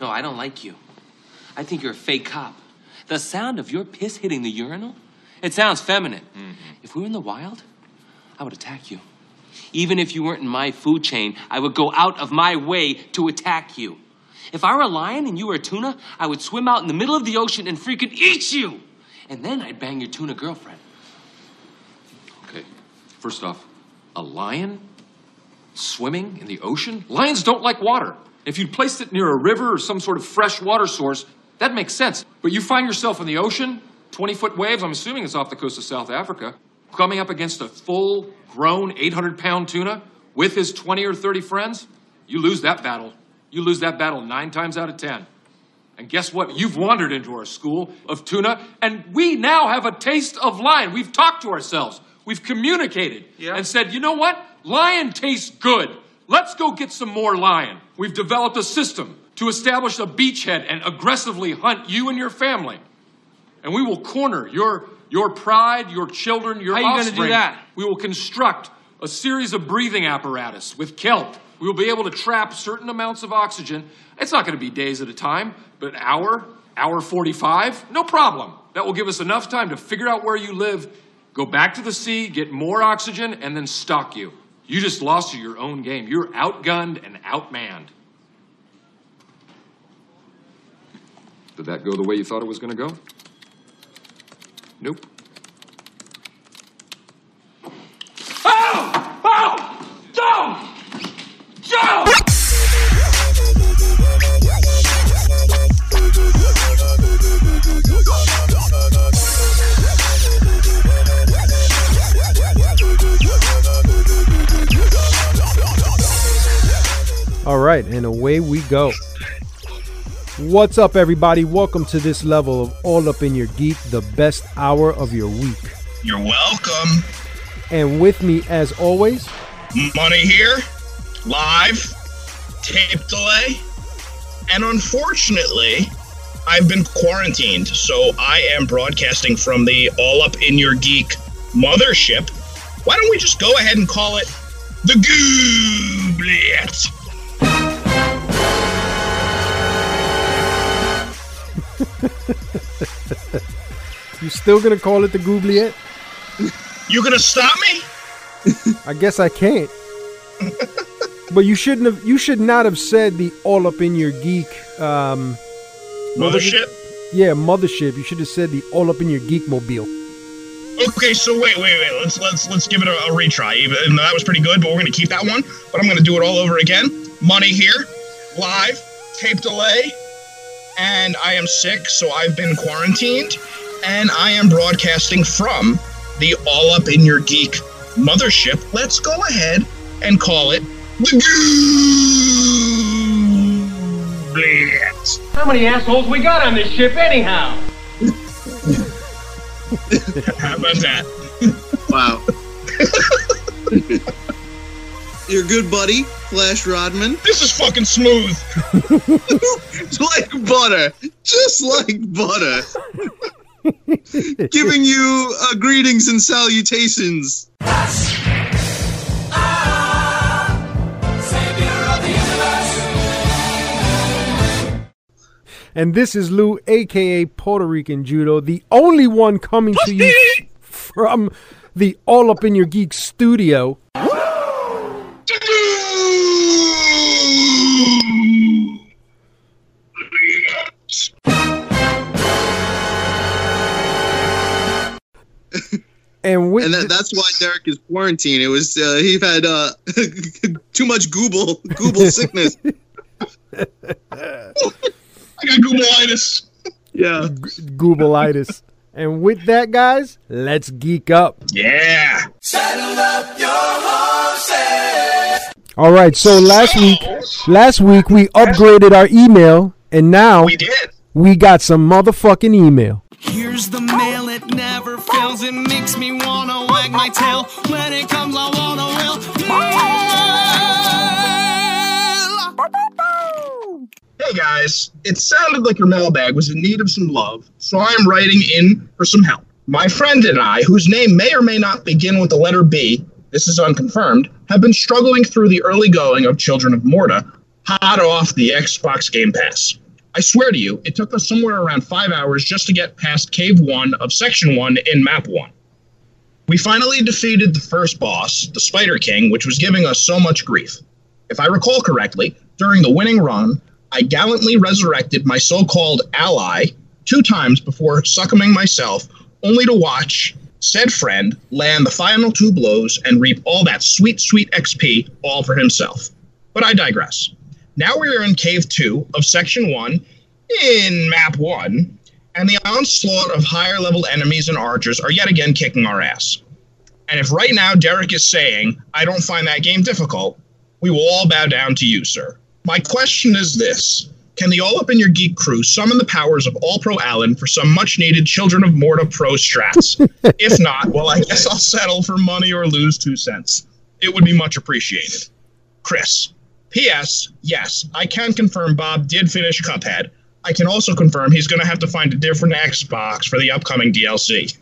No, I don't like you. I think you're a fake cop. The sound of your piss hitting the urinal, it sounds feminine. Mm-hmm. If we were in the wild, I would attack you. Even if you weren't in my food chain, I would go out of my way to attack you. If I were a lion and you were a tuna, I would swim out in the middle of the ocean and freaking eat you. And then I'd bang your tuna girlfriend. Okay, first off, a lion swimming in the ocean? Lions don't like water. If you'd placed it near a river or some sort of fresh water source, that makes sense. But you find yourself in the ocean, 20-foot waves, I'm assuming it's off the coast of South Africa, coming up against a full-grown 800-pound tuna with his 20 or 30 friends, you lose that battle. You lose that battle 9 times out of 10. And guess what? You've wandered into our school of tuna, and we now have a taste of lion. We've talked to ourselves. We've communicated and said, you know what? Lion tastes good. Let's go get some more lion. We've developed a system to establish a beachhead and aggressively hunt you and your family. And we will corner your pride, your children, your offspring. How are you going to do that? We will construct a series of breathing apparatus with kelp. We will be able to trap certain amounts of oxygen. It's not going to be days at a time, but an hour, hour 45, no problem. That will give us enough time to figure out where you live, go back to the sea, get more oxygen, and then stalk you. You just lost your own game. You're outgunned and outmanned. Did that go the way you thought it was going to go? Nope. Oh! Oh! Joe! Joe! All right, and away we go. What's up, everybody? Welcome to this level of All Up in Your Geek, the best hour of your week. You're welcome. And with me, as always, Money here, live, tape delay, and unfortunately, I've been quarantined, so I am broadcasting from the All Up in Your Geek mothership. Why don't we just go ahead and call it the Gooblet? You still gonna call it the Goobliet? You gonna stop me? I guess I can't. But you shouldn't have. You should not have said the All Up in Your Geek mothership. Yeah, mothership. You should have said the All Up in Your Geek mobile. Okay, so wait. Let's give it a retry. Even that was pretty good, but we're gonna keep that one. But I'm gonna do it all over again. Money here, live, tape delay. And I am sick, so I've been quarantined, and I am broadcasting from the All Up in Your Geek mothership. Let's go ahead and call it the Gooblet. How many assholes we got on this ship, anyhow? How about that? Wow. Your good buddy, Flash Rodman. This is fucking smooth. It's like butter. Just like butter. Giving you greetings and salutations. And this is Lou, a.k.a. Puerto Rican Judo, the only one coming to you from the All Up in Your Geek studio. And that's why Derek is quarantined. It was he had too much Gooble sickness. I got Gooblitis. Yeah, Gooblitis. And with that, guys, let's geek up. Yeah. Saddle up your horses. All right. So last week we upgraded our email, and now we got some motherfucking email. Here's the mail, it never fails, it makes me wanna wag my tail. When it comes, I wanna will. Hey guys, it sounded like your mailbag was in need of some love, so I'm writing in for some help. My friend and I, whose name may or may not begin with the letter B, this is unconfirmed, have been struggling through the early going of Children of Morta, hot off the Xbox Game Pass. I swear to you, it took us somewhere around 5 hours just to get past Cave 1 of Section 1 in Map 1. We finally defeated the first boss, the Spider King, which was giving us so much grief. If I recall correctly, during the winning run, I gallantly resurrected my so-called ally 2 times before succumbing myself, only to watch said friend land the final 2 blows and reap all that sweet, sweet XP all for himself. But I digress. Now we are in Cave 2 of Section 1 in Map 1, and the onslaught of higher-level enemies and archers are yet again kicking our ass. And if right now Derek is saying, I don't find that game difficult, we will all bow down to you, sir. My question is this. Can the All Up in Your Geek crew summon the powers of All-Pro-Allen for some much-needed Children of Morta pro strats? If not, well, I guess I'll settle for money or lose 2 cents. It would be much appreciated. Chris. P.S. Yes, I can confirm Bob did finish Cuphead. I can also confirm he's going to have to find a different Xbox for the upcoming DLC.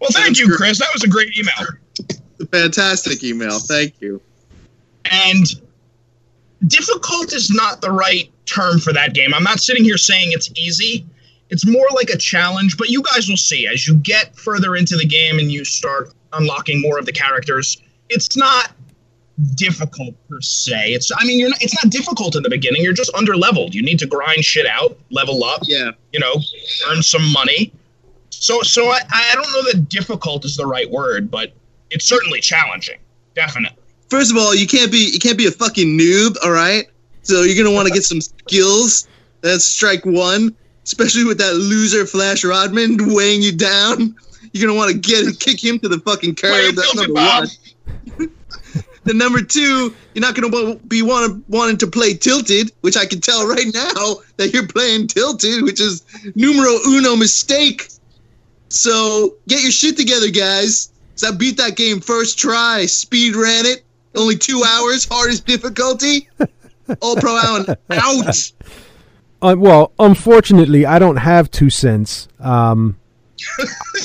Well, thank you, Chris. That was a great email. It's a fantastic email. Thank you. And difficult is not the right term for that game. I'm not sitting here saying it's easy. It's more like a challenge, but you guys will see as you get further into the game and you start unlocking more of the characters. It's not difficult per se. It's not difficult in the beginning. You're just under-leveled. You need to grind shit out, level up, earn some money. So I don't know that difficult is the right word, but it's certainly challenging. Definitely. First of all, you can't be a fucking noob, all right? So you're going to want to get some skills. That's strike one, especially with that loser Flash Rodman weighing you down. You're going to want to kick him to the fucking curb. That's number one. Then number two, you're not going to be wanting to play Tilted, which I can tell right now that you're playing Tilted, which is numero uno mistake. So get your shit together, guys. So I beat that game first try. Speed ran it. Only 2 hours. Hardest difficulty. All Pro Allen out. Well, unfortunately, I don't have 2 cents. I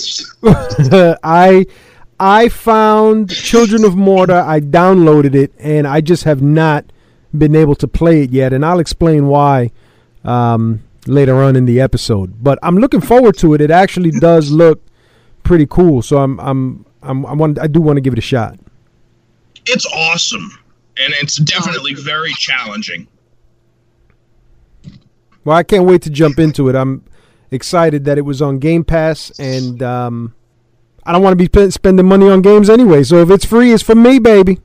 found Children of Morta. I downloaded it, and I just have not been able to play it yet, and I'll explain why later on in the episode. But I'm looking forward to it. It actually does look pretty cool, so I do want to give it a shot. It's awesome, and it's definitely very challenging. Well, I can't wait to jump into it. I'm excited that it was on Game Pass, and I don't want to be spending money on games anyway, so if it's free, it's for me, baby.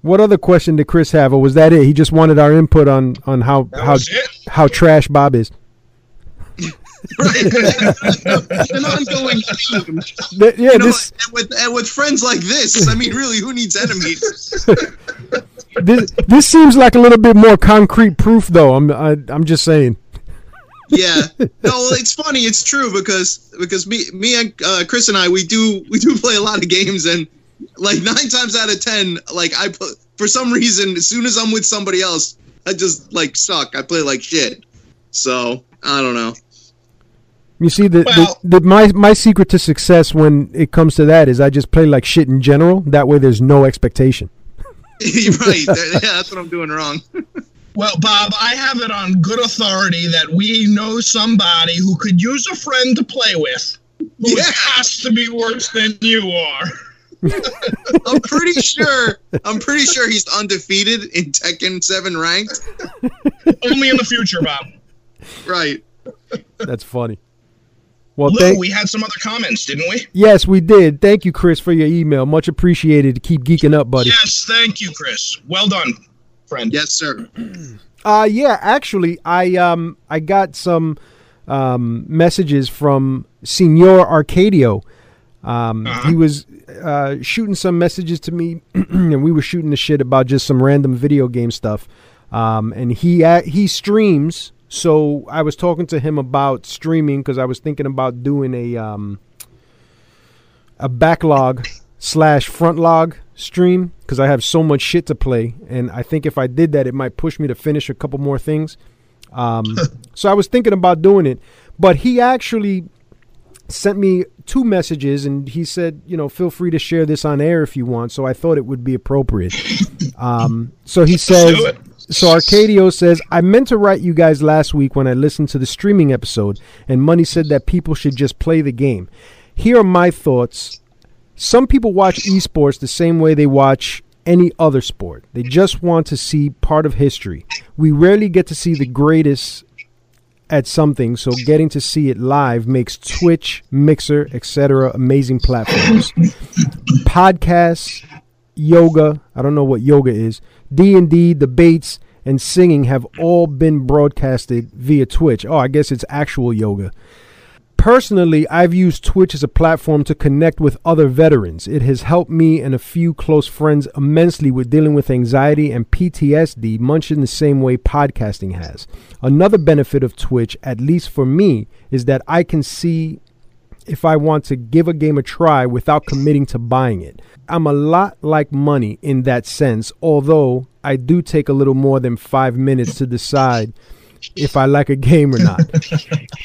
What other question did Chris have, or was that it? He just wanted our input on how trash Bob is. An ongoing theme. And with friends like this, I mean, really, who needs enemies? This seems like a little bit more concrete proof, though. I'm just saying. Yeah, no, it's funny. It's true because me and Chris and I, we do play a lot of games, and like 9 times out of 10, like for some reason, as soon as I'm with somebody else, I just like suck. I play like shit. So I don't know. You see, my secret to success when it comes to that is I just play like shit in general. That way, there's no expectation. You're right. Yeah, that's what I'm doing wrong. Well, Bob, I have it on good authority that we know somebody who could use a friend to play with who has to be worse than you are. I'm pretty sure he's undefeated in Tekken 7 ranked. Only in the future, Bob. Right. That's funny. Well, Lou, we had some other comments, didn't we? Yes, we did. Thank you, Chris, for your email. Much appreciated. Keep geeking up, buddy. Yes, thank you, Chris. Well done. Friend. Yes, sir. Actually, I got some messages from Senor Arcadio. He was shooting some messages to me, and we were shooting the shit about just some random video game stuff. And he streams, so I was talking to him about streaming because I was thinking about doing a backlog / front log stream because I have so much shit to play, and I think if I did that, it might push me to finish a couple more things. So I was thinking about doing it, but he actually sent me two messages, and he said, you know, feel free to share this on air if you want. So I thought it would be appropriate. So he says, so Arcadio says, I meant to write you guys last week when I listened to the streaming episode, and Money said that people should just play the game. Here are my thoughts. Some people watch esports the same way they watch any other sport. They just want to see part of history. We rarely get to see the greatest at something, so getting to see it live makes Twitch, Mixer, etc. amazing platforms. Podcasts, yoga, I don't know what yoga is, D&D, debates, and singing have all been broadcasted via Twitch. Oh, I guess it's actual yoga. Personally, I've used Twitch as a platform to connect with other veterans. It has helped me and a few close friends immensely with dealing with anxiety and PTSD, much in the same way podcasting has. Another benefit of Twitch, at least for me, is that I can see if I want to give a game a try without committing to buying it. I'm a lot like Money in that sense, although I do take a little more than 5 minutes to decide if I like a game or not.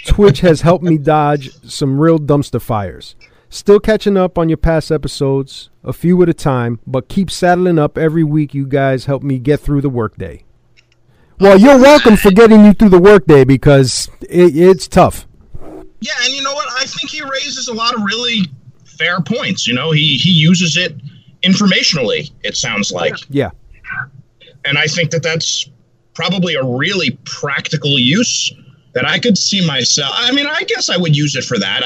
Twitch has helped me dodge some real dumpster fires. Still catching up on your past episodes, a few at a time, but keep saddling up every week. You guys help me get through the workday. Well, you're welcome for getting you through the workday, because it's tough. Yeah, and you know what? I think he raises a lot of really fair points. You know, he uses it informationally, it sounds like. Yeah. And I think that that's probably a really practical use that I could see myself. I mean, I guess I would use it for that.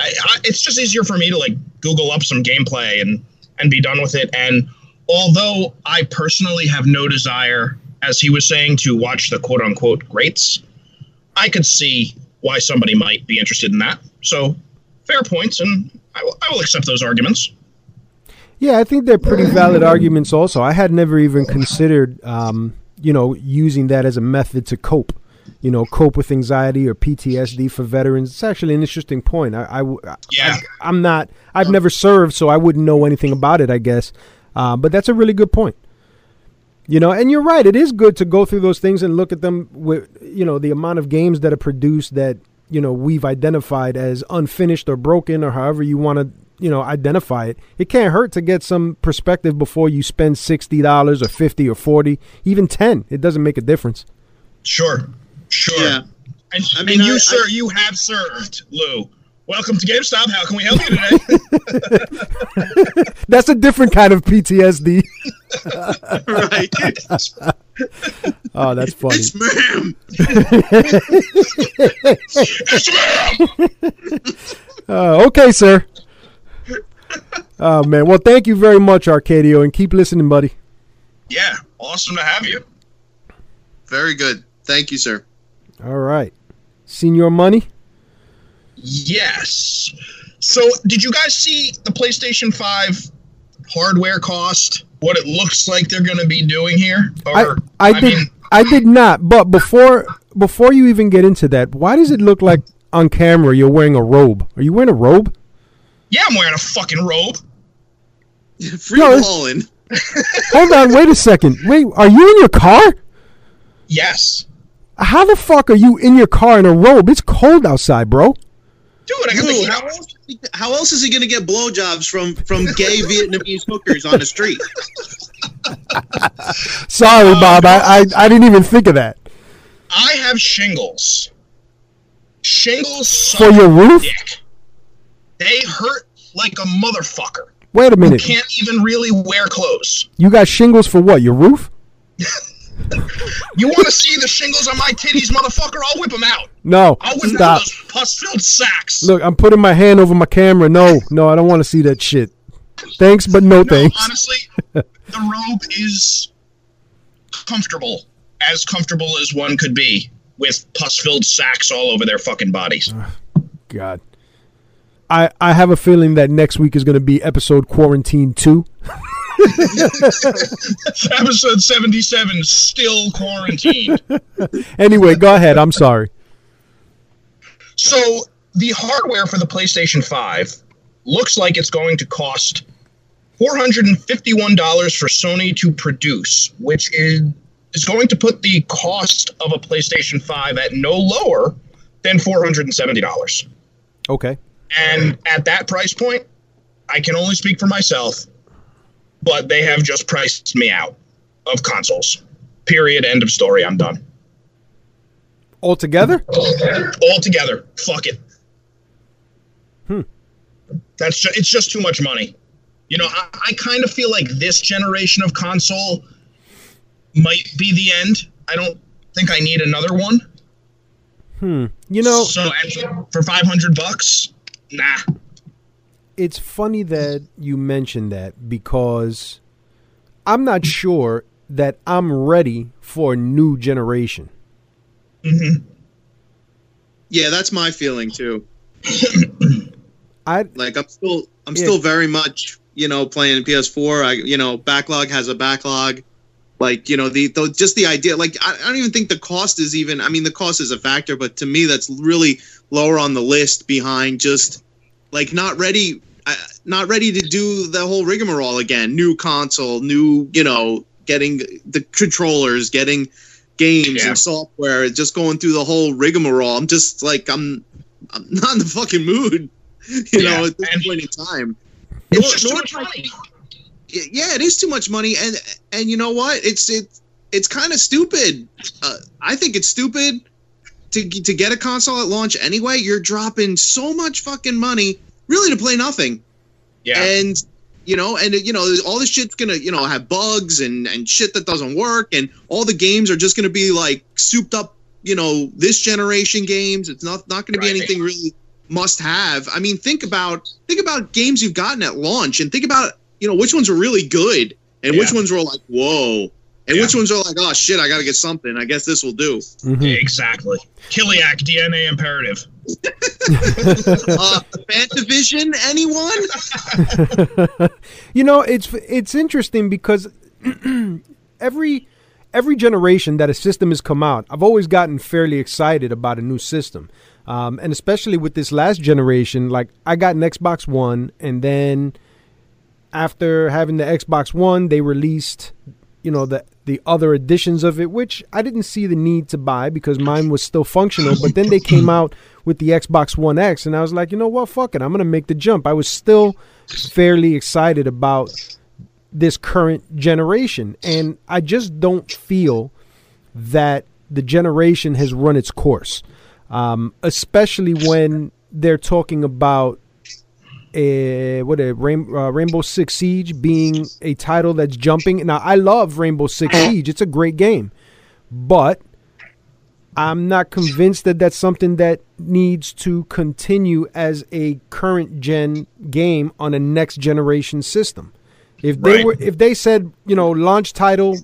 It's just easier for me to like Google up some gameplay and be done with it. And although I personally have no desire, as he was saying, to watch the quote unquote greats, I could see why somebody might be interested in that. So fair points. And I will accept those arguments. Yeah, I think they're pretty valid arguments also. I had never even considered, you know, using that as a method to cope, you know, cope with anxiety or PTSD for veterans. It's actually an interesting point. I've never served, so I wouldn't know anything about it, I guess. But that's a really good point, you know, and you're right. It is good to go through those things and look at them with, you know, the amount of games that are produced that, you know, we've identified as unfinished or broken or however you want to, you know, identify it. It can't hurt to get some perspective before you spend $60 or $50 or $40, even $10. It doesn't make a difference. Sure. Yeah. And you have served, Lou. Welcome to GameStop. How can we help you today? That's a different kind of PTSD. Right. Oh, that's funny. It's ma'am. It's ma'am. Okay, sir. Oh, man. Well, thank you very much, Arcadio, and keep listening, buddy. Yeah. Awesome to have you. Very good. Thank you, sir. All right. Senior Money? Yes. So did you guys see the PlayStation 5 hardware cost? What it looks like they're going to be doing here? Or, I did not. But before you even get into that, why does it look like on camera you're wearing a robe? Are you wearing a robe? Yeah, I'm wearing a fucking robe. Free balling. Hold on, wait a second. Wait, are you in your car? Yes. How the fuck are you in your car in a robe? It's cold outside, bro. Dude, how else is he going to get blowjobs from gay Vietnamese hookers on the street? Sorry, Bob. I didn't even think of that. I have shingles. Shingles for your roof? Dick. They hurt like a motherfucker. Wait a minute. You can't even really wear clothes. You got shingles for what? Your roof? You want to see the shingles on my titties, motherfucker? I'll whip them out. No, I'll whip out those pus-filled sacks. Look, I'm putting my hand over my camera. No, I don't want to see that shit. Thanks, but no thanks. Honestly, the robe is comfortable. As comfortable as one could be with pus-filled sacks all over their fucking bodies. God. I have a feeling that next week is going to be episode Quarantine 2. Episode 77, still quarantined. Anyway, go ahead. I'm sorry. So the hardware for the PlayStation 5 looks like it's going to cost $451 for Sony to produce, which is going to put the cost of a PlayStation 5 at no lower than $470. Okay. And at that price point, I can only speak for myself, but they have just priced me out of consoles. Period. End of story. I'm done. Altogether? Altogether. Fuck it. That's just, it's just too much money. You know, I kind of feel like this generation of console might be the end. I don't think I need another one. You know, so for $500, nah. It's funny that you mentioned that, because I'm not sure that I'm ready for a new generation. Yeah, that's my feeling too. I'm still very much, you know, playing PS4. Backlog has a backlog. Like, you know, just the idea, like, I don't even think the cost is even, I mean, the cost is a factor, but to me, that's really lower on the list behind just, like, not ready to do the whole rigmarole again. New console, new, you know, getting the controllers, getting games and software, just going through the whole rigmarole. I'm just, like, I'm not in the fucking mood. You know, at this point in time, it's just too much money. Yeah, it is too much money, and you know what? It's kind of stupid. I think it's stupid to get a console at launch anyway. You're dropping so much fucking money, really, to play nothing. Yeah, and all this shit's gonna have bugs and shit that doesn't work, and all the games are just gonna be like souped up. You know, this generation games. It's not gonna be anything really must have. I mean, think about games you've gotten at launch, and think about, you know, which ones were really good and which ones were like, whoa, and which ones are like, oh shit, I gotta get something. I guess this will do. Exactly. Kiliak DNA Imperative. Fantavision, anyone? You know, it's interesting because every generation that a system has come out, I've always gotten fairly excited about a new system. And especially with this last generation, like I got an Xbox One, and then after having the Xbox One, they released, you know, the other editions of it, which I didn't see the need to buy because mine was still functional. But then they came out with the Xbox One X, and I was like, you know what, fuck it, I'm going to make the jump. I was still fairly excited about this current generation, and I just don't feel that the generation has run its course. Especially when they're talking about Rainbow Six Siege being a title that's jumping. Now, I love Rainbow Six Siege. It's a great game. But I'm not convinced that that's something that needs to continue as a current-gen game on a next-generation system. If they said, you know, launch title,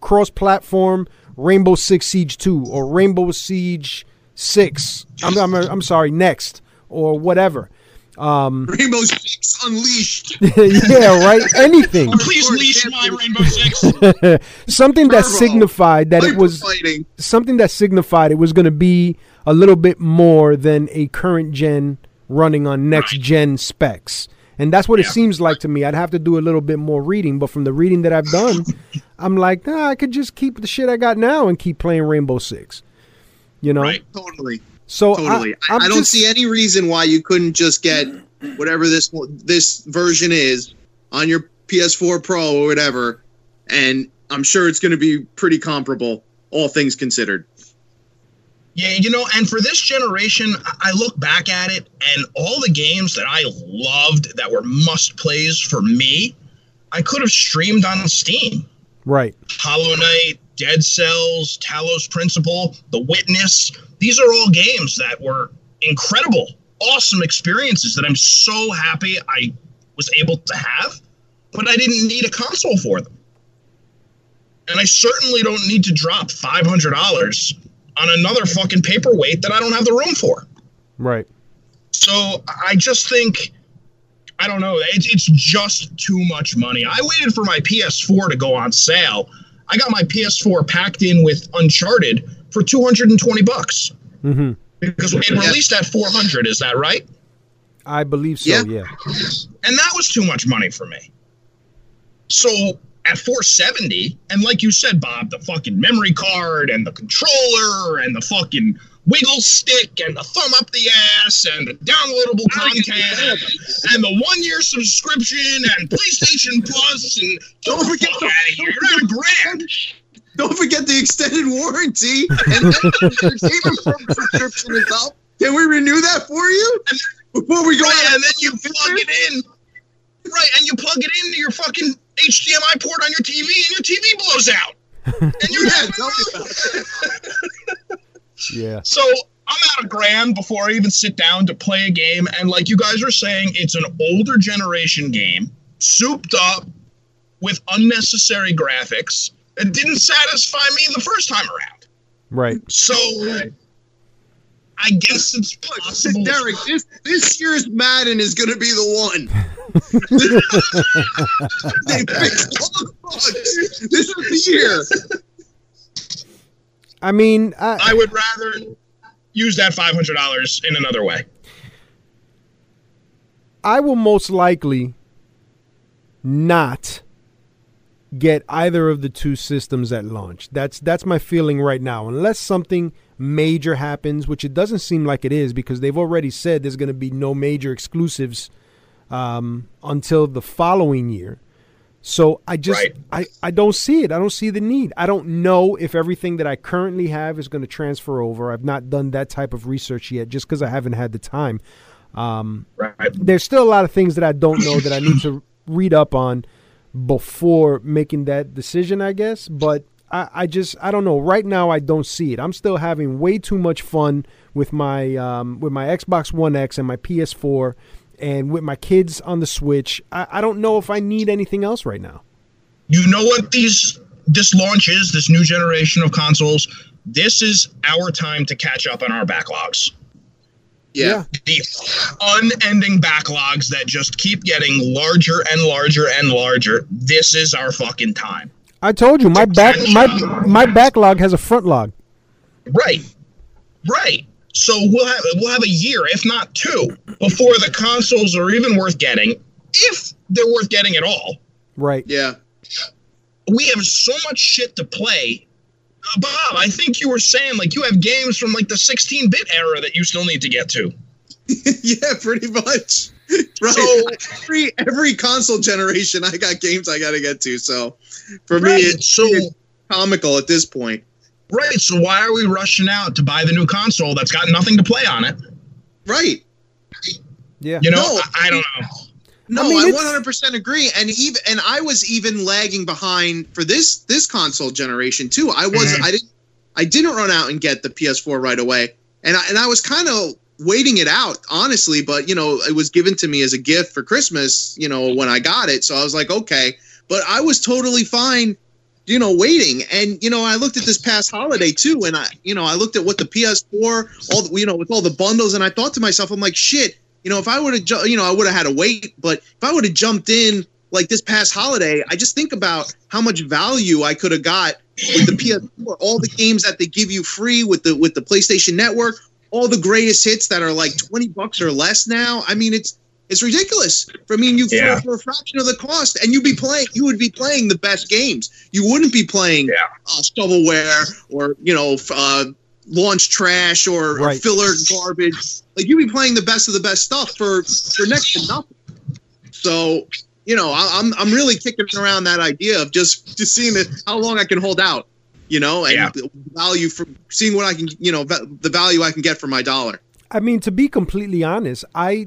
cross-platform, Rainbow Six Siege 2 or Rainbow Siege... 6. I'm sorry, next or whatever. Rainbow Six Unleashed. Yeah, right. Anything. Please leash my Rainbow Six. Something that signified that it was something that signified it was going to be a little bit more than a current gen running on next gen specs, and that's what it seems like to me. I'd have to do a little bit more reading, but from the reading that I've done, I'm like, nah, I could just keep the shit I got now and keep playing Rainbow Six. You know, totally. So totally, I don't see any reason why you couldn't just get whatever this version is on your PS4 Pro or whatever, and I'm sure it's going to be pretty comparable, all things considered. Yeah, you know, and for this generation, I look back at it, and all the games that I loved that were must plays for me, I could have streamed on Steam. Right. Hollow Knight, Dead Cells, Talos Principle, The Witness. These are all games that were incredible, awesome experiences that I'm so happy I was able to have, but I didn't need a console for them. And I certainly don't need to drop $500 on another fucking paperweight that I don't have the room for. Right. So I just think... I don't know. It's just too much money. I waited for my PS4 to go on sale. I got my PS4 packed in with Uncharted for $220. Mm-hmm. Because it released at $400. Is that right? I believe so. Yeah. And that was too much money for me. So at $470, and like you said, Bob, the fucking memory card and the controller and the fucking wiggle stick and the thumb up the ass and the downloadable content and the one-year subscription and PlayStation Plus and don't forget Don't forget the extended warranty and your gaming subscription is up. Can we renew that for you? Before we go out and then you plug it in. Right, and you plug it into your fucking HDMI port on your TV and your TV blows out. And you're yeah. So I'm out a grand before I even sit down to play a game. And like you guys are saying, it's an older generation game, souped up with unnecessary graphics that didn't satisfy me the first time around. Right. So I guess it's possible. Derek, this year's Madden is going to be the one. They fixed all the bugs. This is the year. I mean, I would rather use that $500 in another way. I will most likely not get either of the two systems at launch. That's my feeling right now. Unless something major happens, which it doesn't seem like it is, because they've already said there's going to be no major exclusives until the following year. So I just, I don't see it. I don't see the need. I don't know if everything that I currently have is going to transfer over. I've not done that type of research yet just because I haven't had the time. There's still a lot of things that I don't know that I need to read up on before making that decision, I guess. But I just, I don't know. Right now, I don't see it. I'm still having way too much fun with my Xbox One X and my PS4 and with my kids on the Switch. I don't know if I need anything else right now. You know what this launch is, this new generation of consoles? This is our time to catch up on our backlogs. Yeah. The unending backlogs that just keep getting larger and larger and larger. This is our fucking time. I told you, my backlog has a front log. Right. So we'll have a year, if not two, before the consoles are even worth getting, if they're worth getting at all. Right. Yeah. We have so much shit to play. Bob, I think you were saying like you have games from like the 16-bit era that you still need to get to. Yeah, pretty much. Right. So, every console generation, I got games I got to get to. So for me, it's comical at this point. Right, so why are we rushing out to buy the new console that's got nothing to play on it? Right. Yeah. You know, no, I don't know. No, I 100% agree, and I was even lagging behind for this console generation too. I didn't run out and get the PS4 right away, and I was kind of waiting it out, honestly. But you know, it was given to me as a gift for Christmas. You know, when I got it, so I was like, okay. But I was totally fine, you know, waiting. And, you know, I looked at this past holiday too, and I looked at what the PS4, with all the bundles, and I thought to myself, I'm like, shit, you know, if I would have, you know, I would have had to wait, but if I would have jumped in like this past holiday, I just think about how much value I could have got with the PS4, all the games that they give you free with the PlayStation Network, all the greatest hits that are like $20 or less now. I mean, it's ridiculous. I mean, for a fraction of the cost, and you would be playing the best games. You wouldn't be playing shovelware or, you know, launch trash or filler garbage. Like, you'd be playing the best of the best stuff for next to nothing. So, you know, I'm really kicking around that idea of just seeing how long I can hold out, you know, and the value from seeing what I can, you know, the value I can get for my dollar. I mean, to be completely honest, I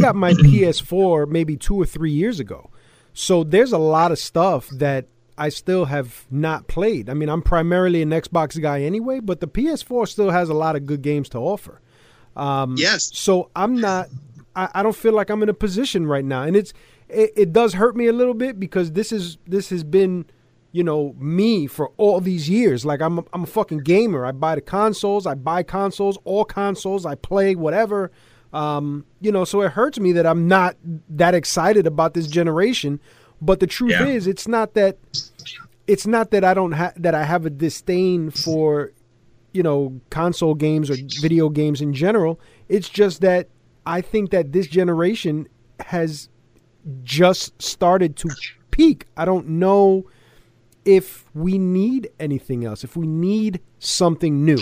got my PS4 maybe 2 or 3 years ago. So there's a lot of stuff that I still have not played. I mean, I'm primarily an Xbox guy anyway, but the PS4 still has a lot of good games to offer. Yes. So I don't feel like I'm in a position right now. And it does hurt me a little bit because this has been, you know, me for all these years. Like, I'm a fucking gamer. I buy the consoles. I buy consoles, all consoles. I play whatever. You know, so it hurts me that I'm not that excited about this generation. But the truth is, it's not that I have a disdain for, you know, console games or video games in general. It's just that I think that this generation has just started to peak. I don't know if we need anything else, if we need something new.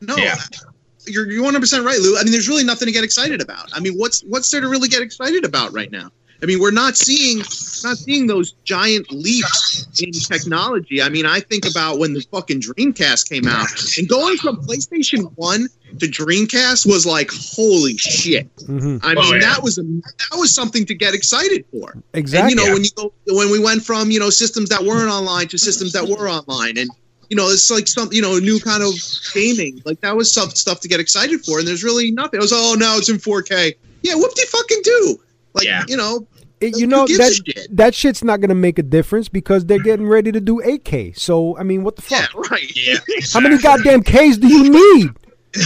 No. Yeah. You're 100% right, Lou. I mean, there's really nothing to get excited about. I mean, what's there to really get excited about right now? I mean, we're not seeing those giant leaps in technology. I mean, I think about when the fucking Dreamcast came out, and going from PlayStation 1 to Dreamcast was like, holy shit. Mm-hmm. I mean, that was something to get excited for. Exactly. And, you know, when we went from, you know, systems that weren't online to systems that were online, and you know, it's like some, you know, new kind of gaming. Like, that was some stuff to get excited for, and there's really nothing. It was, oh, now it's in 4K. Yeah, whoop-de-fucking-do. Like, yeah. You know, that shit's not going to make a difference because they're getting ready to do 8K. So, I mean, what the fuck? Yeah, right. Yeah, exactly. How many goddamn Ks do you need? Well,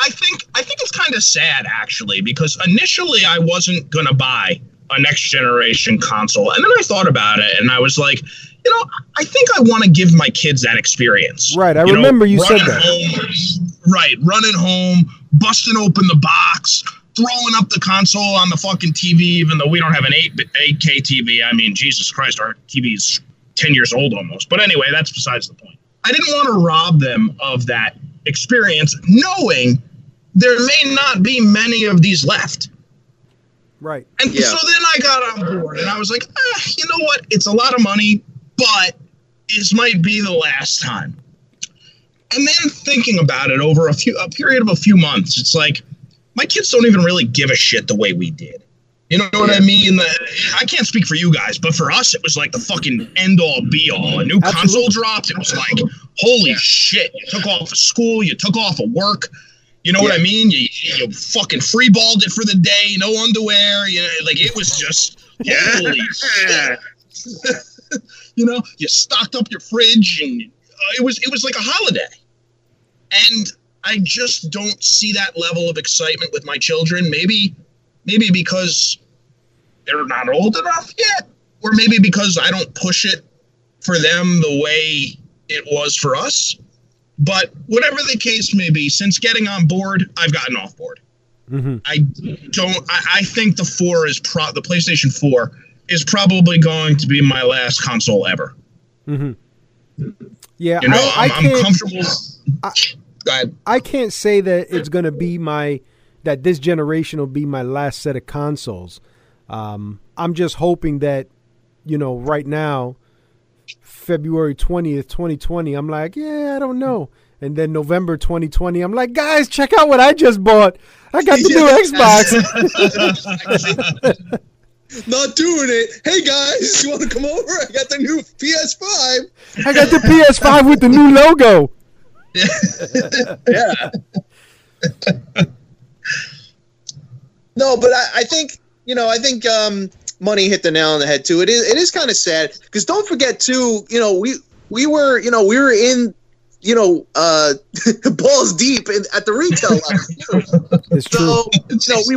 I think it's kind of sad, actually, because initially I wasn't going to buy a next-generation console. And then I thought about it, and I was like, you know, I think I want to give my kids that experience. Right, I remember you said that. Right, running home, busting open the box, throwing up the console on the fucking TV, even though we don't have an 8K TV. I mean, Jesus Christ, our TV's 10 years old almost. But anyway, that's besides the point. I didn't want to rob them of that experience, knowing there may not be many of these left. Right. And so then I got on board, and I was like, you know what? It's a lot of money, but this might be the last time. And then thinking about it over a period of a few months, it's like, my kids don't even really give a shit the way we did. You know what I mean? I can't speak for you guys, but for us, it was like the fucking end-all, be-all. A new console dropped. It was like, holy shit, you took off of school, you took off of work. You know what I mean? You fucking freeballed it for the day, no underwear. You know, like, it was just, holy shit. You know, you stocked up your fridge, and it was like a holiday. And I just don't see that level of excitement with my children. Maybe because they're not old enough yet, or maybe because I don't push it for them the way it was for us. But whatever the case may be, since getting on board, I've gotten off board. Mm-hmm. I think the PlayStation 4 is probably going to be my last console ever. Mm-hmm. Yeah, you know, I'm comfortable. Go ahead. I can't say that it's going to be that this generation will be my last set of consoles. I'm just hoping that, you know, right now, February 20th, 2020, I'm like, yeah, I don't know. And then November 2020, I'm like, guys, check out what I just bought. I got the new Xbox. Not doing it. Hey, guys, you want to come over? I got the new PS5. I got the PS5 with the new logo. Yeah. No, but I think Money hit the nail on the head too. It is kind of sad because don't forget too, you know, we were in, you know, balls deep at the retail level. It's so true. So we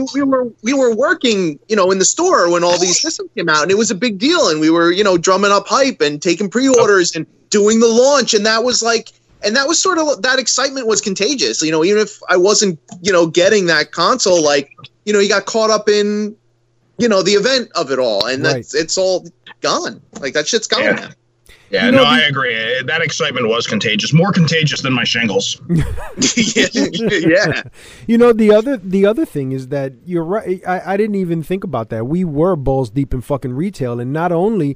were working, you know, in the store when all these systems came out, and it was a big deal, and we were, you know, drumming up hype and taking pre-orders and doing the launch, and that was like. And that was sort of, that excitement was contagious. You know, even if I wasn't, you know, getting that console, like, you know, you got caught up in, you know, the event of it all. And it's all gone. Like, that shit's gone now. Yeah, no, I agree. That excitement was contagious. More contagious than my shingles. Yeah. You know, the other thing is that you're right. I didn't even think about that. We were balls deep in fucking retail. And not only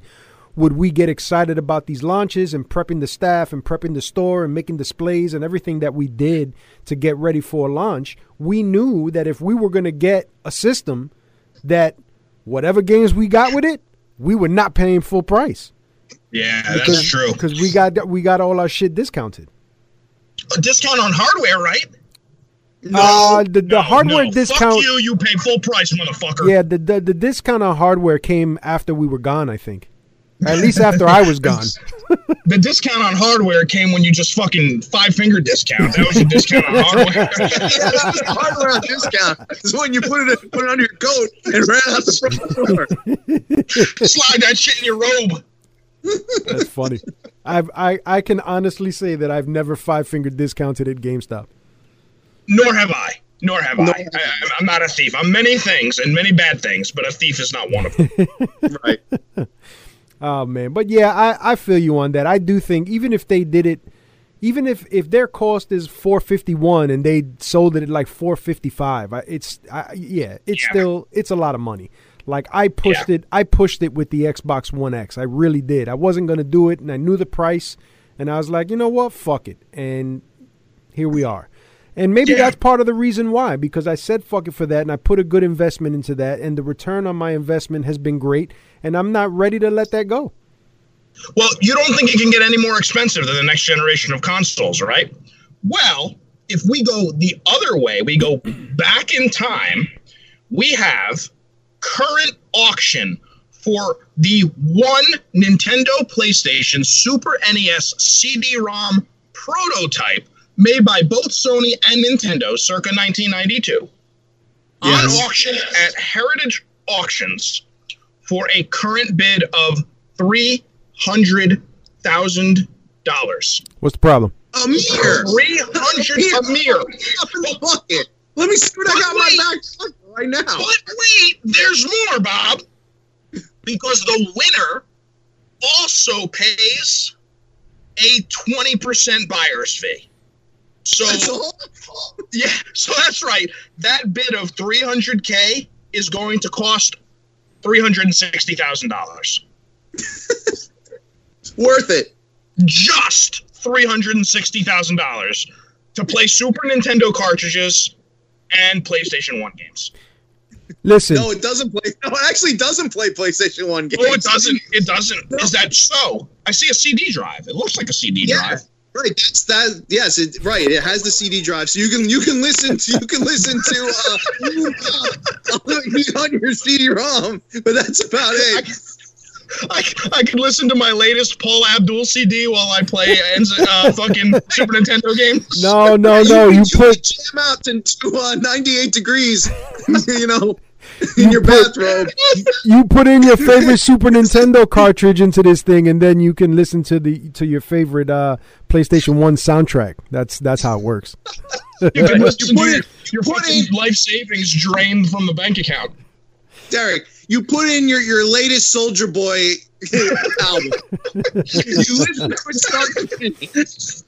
would we get excited about these launches and prepping the staff and prepping the store and making displays and everything that we did to get ready for a launch, we knew that if we were going to get a system, that whatever games we got with it, we were not paying full price. Yeah, that's true. Because we got all our shit discounted. A discount on hardware, right? No, the hardware discount. Fuck you pay full price, motherfucker. Yeah, the discount on hardware came after we were gone, I think. At least after I was gone. The discount on hardware came when you just fucking five-finger discount. That was a discount on hardware. Yeah, that was a hardware discount. It's when you put it under your coat and ran out the front door. Slide that shit in your robe. That's funny. I can honestly say that I've never five-finger discounted at GameStop. Nor have I. I'm not a thief. I'm many things and many bad things, but a thief is not one of them. Right. Oh, man. But, yeah, I feel you on that. I do think even if they did it even if their cost is $4.51 and they sold it at like $4.55, still it's a lot of money. Like I pushed it with the Xbox One X. I really did. I wasn't gonna do it, and I knew the price, and I was like, you know what, fuck it, and here we are. And maybe that's part of the reason why, because I said fuck it for that, and I put a good investment into that, and the return on my investment has been great, and I'm not ready to let that go. Well, you don't think it can get any more expensive than the next generation of consoles, right? Well, if we go the other way, we go back in time, we have current auction for the one Nintendo PlayStation Super NES CD-ROM prototype made by both Sony and Nintendo circa 1992. Yes. On auction at Heritage Auctions for a current bid of $300,000. What's the problem? A mere. $300,000 Up in the bucket. Let me see what I got in my back right now. But wait, there's more, Bob. Because the winner also pays a 20% buyer's fee. So that's right. That bid of $300,000 is going to cost $360,000. Worth it. Just $360,000 to play Super Nintendo cartridges and PlayStation 1 games. Listen. No, it doesn't play. No, it actually doesn't play PlayStation 1 games. Oh, it doesn't. It doesn't. No. Is that so? I see a CD drive. It looks like a CD drive. Right, that's that. Yes, right. It has the CD drive, so you can listen to on your CD-ROM. But that's about it. I can listen to my latest Paul Abdul CD while I play fucking Super Nintendo games. No. You put jam out into 98 degrees. You know. In your bathrobe. You put in your favorite Super Nintendo cartridge into this thing, and then you can listen to your favorite PlayStation 1 soundtrack. That's how it works. You can listen to your fucking life savings drained from the bank account. Derek, you put in your latest Soulja Boy album. You listen to it start to finish.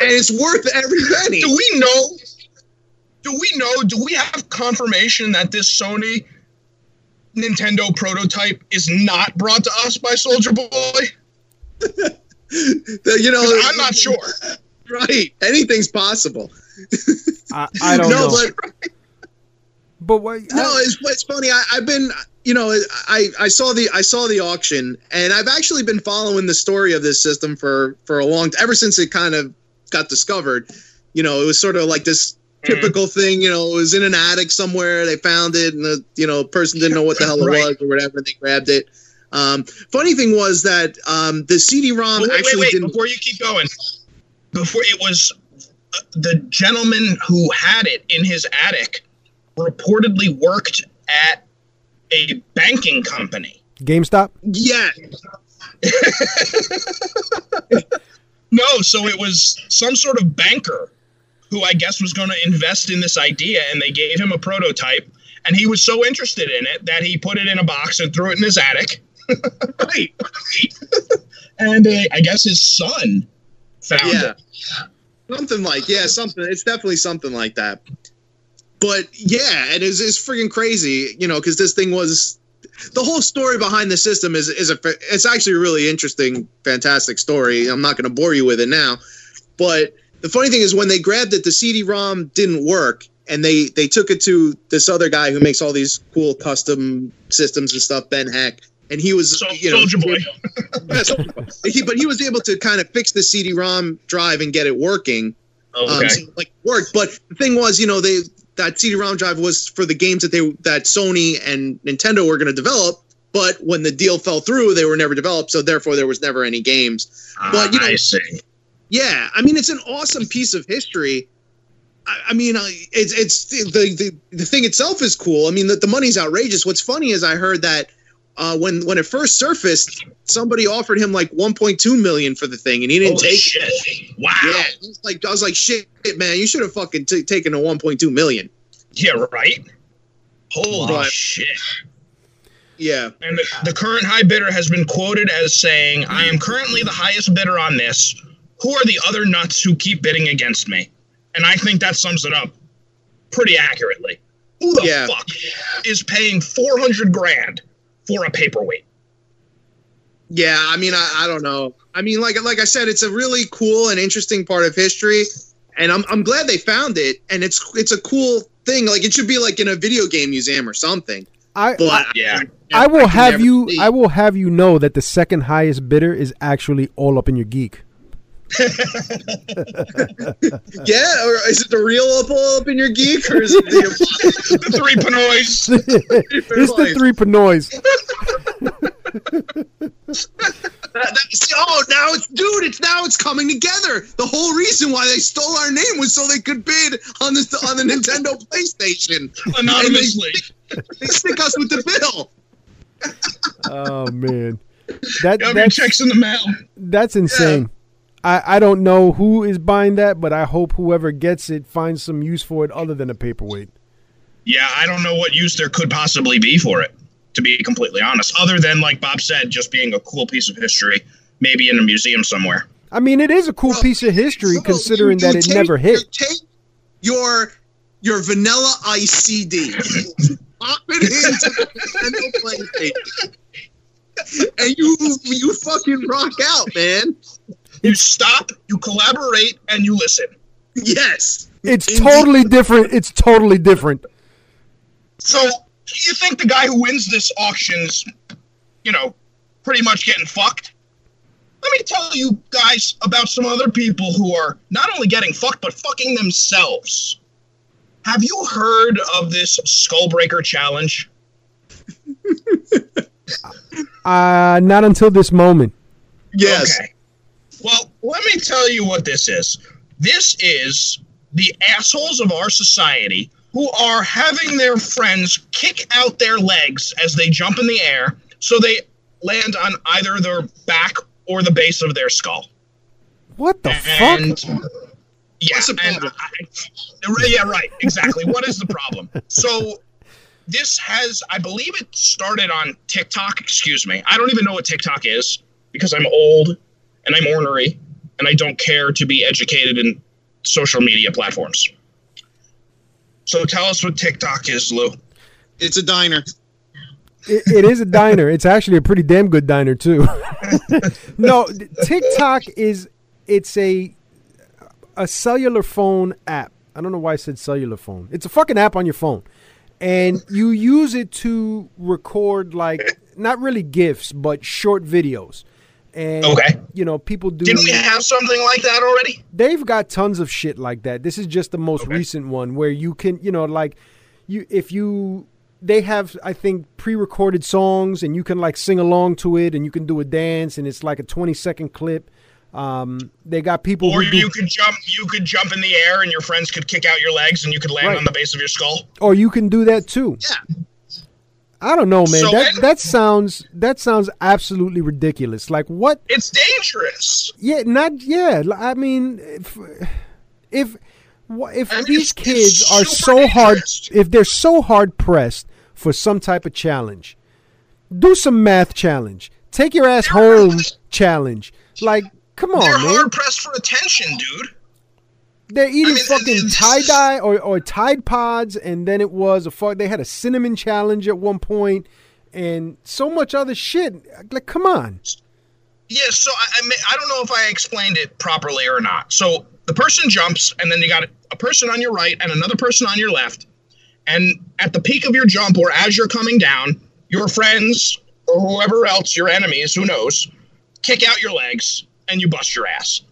And it's worth every penny. Do we know? Do we have confirmation that this Sony Nintendo prototype is not brought to us by Soulja Boy? I'm not sure. Right? Anything's possible. I don't know. It's funny. I saw the auction, and I've actually been following the story of this system for a long time, ever since it kind of got discovered. You know, it was sort of like this typical thing, you know, it was in an attic somewhere, they found it, and the, you know, person didn't know what the hell it was or whatever, and they grabbed it. Funny thing was that the CD-ROM didn't... Before you keep going, it was the gentleman who had it in his attic reportedly worked at a banking company. GameStop? Yeah. No, so it was some sort of banker who I guess was going to invest in this idea, and they gave him a prototype, and he was so interested in it that he put it in a box and threw it in his attic. Right. And I guess his son found it. Something. It's definitely something like that. But yeah, and it's friggin' crazy, you know, because this thing was the whole story behind the system it's actually a really interesting, fantastic story. I'm not going to bore you with it now, but. The funny thing is when they grabbed it, the CD-ROM didn't work, and they took it to this other guy who makes all these cool custom systems and stuff, Ben Heck, and he was Soulja Boy. But he was able to kind of fix the CD-ROM drive and get it working. Okay. So it worked, but the thing was, you know, that CD-ROM drive was for the games that Sony and Nintendo were going to develop. But when the deal fell through, they were never developed, so therefore there was never any games. But you know, I see. Yeah, I mean, it's an awesome piece of history. It's the thing itself is cool. I mean, the money's outrageous. What's funny is I heard that when it first surfaced, somebody offered him like $1.2 million for the thing, and he didn't take it. Wow. Yeah, I was like, shit, man, you should have fucking taken the $1.2 million. Yeah, right? Holy shit. Yeah. And the current high bidder has been quoted as saying, I am currently the highest bidder on this. who are the other nuts who keep bidding against me? And I think that sums it up pretty accurately. Who the fuck is paying $400,000 for a paperweight? Yeah, I mean, I don't know. I mean, like I said, it's a really cool and interesting part of history, and I'm glad they found it. And it's a cool thing. Like it should be like in a video game museum or something. I will have you know that the second highest bidder is actually All Up in Your Geek. Yeah, or is it the real Up in Your Geek, or is it the Three Pinoys? It's the Three Pinoys. Now it's coming together. The whole reason why they stole our name was so they could bid on the Nintendo PlayStation anonymously. They stick us with the bill. Oh man, that checks in the mail. That's insane. Yeah. I don't know who is buying that, but I hope whoever gets it finds some use for it other than a paperweight. Yeah, I don't know what use there could possibly be for it, to be completely honest, other than, like Bob said, just being a cool piece of history, maybe in a museum somewhere. I mean, it is a cool piece of history, considering that it never hit. Take your Vanilla Ice CD, pop it into the PlayStation, and you fucking rock out, man. You stop, you collaborate, and you listen. Yes. It's totally different. It's totally different. So, do you think the guy who wins this auction's, pretty much getting fucked? Let me tell you guys about some other people who are not only getting fucked, but fucking themselves. Have you heard of this Skullbreaker challenge? Not until this moment. Yes. Okay. Well, let me tell you what this is. This is the assholes of our society who are having their friends kick out their legs as they jump in the air so they land on either their back or the base of their skull. What the fuck? Yeah, yeah, right, exactly. What is the problem? So this has, I believe it started on TikTok, excuse me. I don't even know what TikTok is because I'm old. And I'm ornery, and I don't care to be educated in social media platforms. So tell us what TikTok is, Lou. It's a diner. It is a diner. It's actually a pretty damn good diner, too. No, TikTok it's a cellular phone app. I don't know why I said cellular phone. It's a fucking app on your phone. And you use it to record, like, not really GIFs, but short videos. And, people do... Didn't we have something like that already? They've got tons of shit like that. This is just the most recent one where you can, they have, I think, pre-recorded songs and you can, like, sing along to it and you can do a dance and it's like a 20-second clip. They got people or who do... you could jump in the air and your friends could kick out your legs and you could land on the base of your skull. Or you can do that, too. Yeah. I don't know, man. So that sounds absolutely ridiculous. Like what? It's dangerous. Yeah, I mean, if these kids are so hard, if they're so hard pressed for some type of challenge, do some math challenge. Take your ass home challenge. Like, come on, man. They're hard pressed for attention, dude. They're eating fucking tie-dye or Tide Pods, and then it was they had a cinnamon challenge at one point, and so much other shit. Like, come on. Yeah, so I don't know if I explained it properly or not. So the person jumps, and then you got a person on your right and another person on your left, and at the peak of your jump or as you're coming down, your friends or whoever else, your enemies, who knows, kick out your legs, and you bust your ass.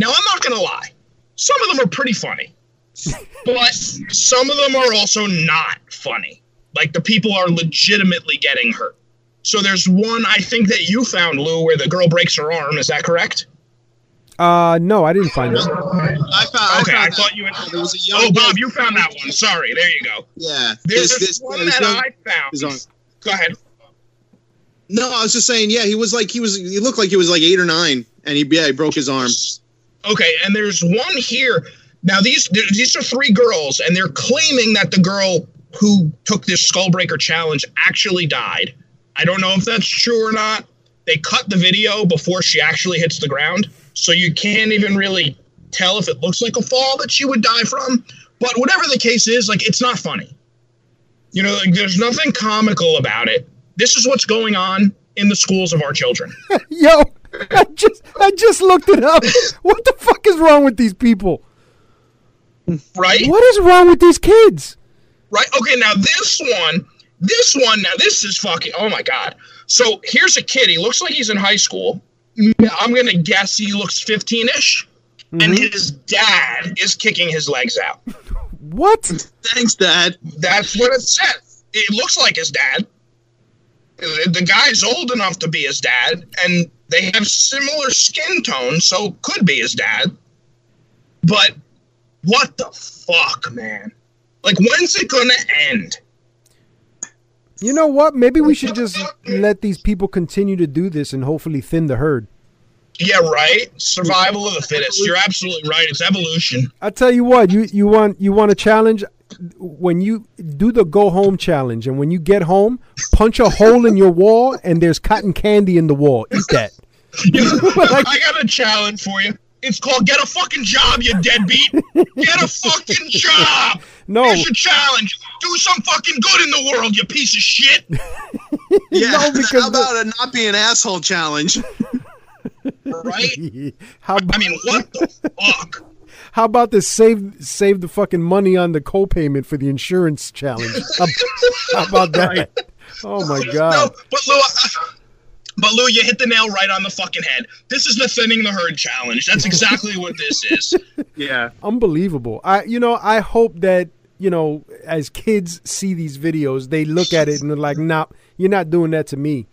Now, I'm not going to lie. Some of them are pretty funny, but some of them are also not funny. Like, the people are legitimately getting hurt. So there's one, I think, that you found, Lou, where the girl breaks her arm. Is that correct? No, I didn't find it. I thought you had... Bob, you found that one. Sorry, there you go. Yeah. There's this one that I found. Go ahead. No, I was just saying, yeah, he looked like he was like 8 or 9, and he broke his arm. Okay, and there's one here. Now, these are 3 girls, and they're claiming that the girl who took this Skullbreaker challenge actually died. I don't know if that's true or not. They cut the video before she actually hits the ground, so you can't even really tell if it looks like a fall that she would die from. But whatever the case is, like, it's not funny. You know, like, there's nothing comical about it. This is what's going on in the schools of our children. Yo, I just looked it up. What the fuck is wrong with these people? Right? What is wrong with these kids? Right? Okay, now this one, now this is fucking, oh my God. So here's a kid. He looks like he's in high school. I'm going to guess he looks 15-ish. Mm-hmm. And his dad is kicking his legs out. What? Thanks, Dad. That's what it said. It looks like his dad. The guy's old enough to be his dad, and they have similar skin tones, so could be his dad. But what the fuck, man? Like, when's it going to end? You know what? Maybe we should just let these people continue to do this and hopefully thin the herd. Yeah, right? Survival of the fittest. You're absolutely right. It's evolution. I tell you what, you want a challenge? When you do the go home challenge and when you get home, punch a hole in your wall and there's cotton candy in the wall. Eat that. Like, I got a challenge for you. It's called Get a Fucking Job, you deadbeat. Get a fucking job. No. Here's your challenge. Do some fucking good in the world, you piece of shit. Yeah, no, because how about a not be an asshole challenge? Right? I mean, what the fuck? How about this save the fucking money on the co-payment for the insurance challenge? How about that? Oh, my God. No, but Lou, you hit the nail right on the fucking head. This is the thinning the herd challenge. That's exactly what this is. Yeah. Unbelievable. I hope that, you know, as kids see these videos, they look at it and they're like, nah, you're not doing that to me.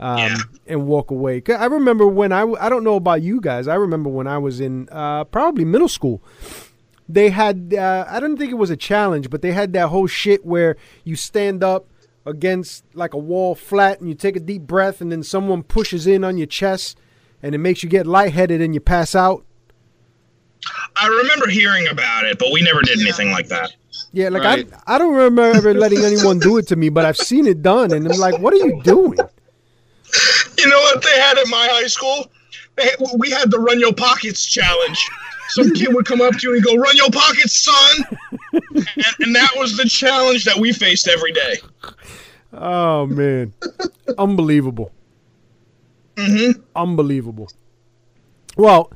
Yeah. And walk away. 'Cause I remember when I don't know about you guys. I remember when I was in probably middle school, they had, I don't think it was a challenge, but they had that whole shit where you stand up against like a wall flat and you take a deep breath and then someone pushes in on your chest and it makes you get lightheaded and you pass out. I remember hearing about it, but we never did anything like that. Yeah, like right. I don't remember ever letting anyone do it to me, but I've seen it done and I'm like, what are you doing? You know what they had at my high school? We had the Run Your Pockets challenge. Some kid would come up to you and go, "Run your pockets, son!" and that was the challenge that we faced every day. Oh, man. Unbelievable. Mm-hmm. Unbelievable. Well,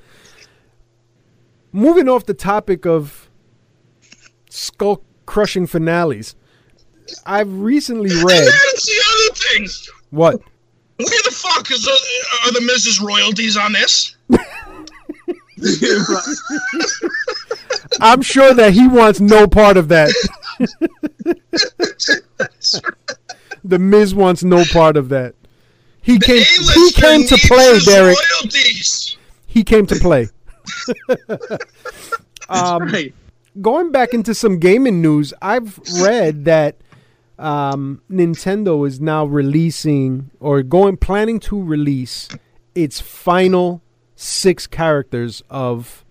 moving off the topic of skull-crushing finales, I've recently read... And that's the other things! What? Where the fuck are the Mrs. Royalties on this? I'm sure that he wants no part of that. The Miz wants no part of that. He came to play, Derek. Royalties. He came to play. Right. Going back into some gaming news, I've read that Nintendo is now releasing or planning to release its final 6 characters of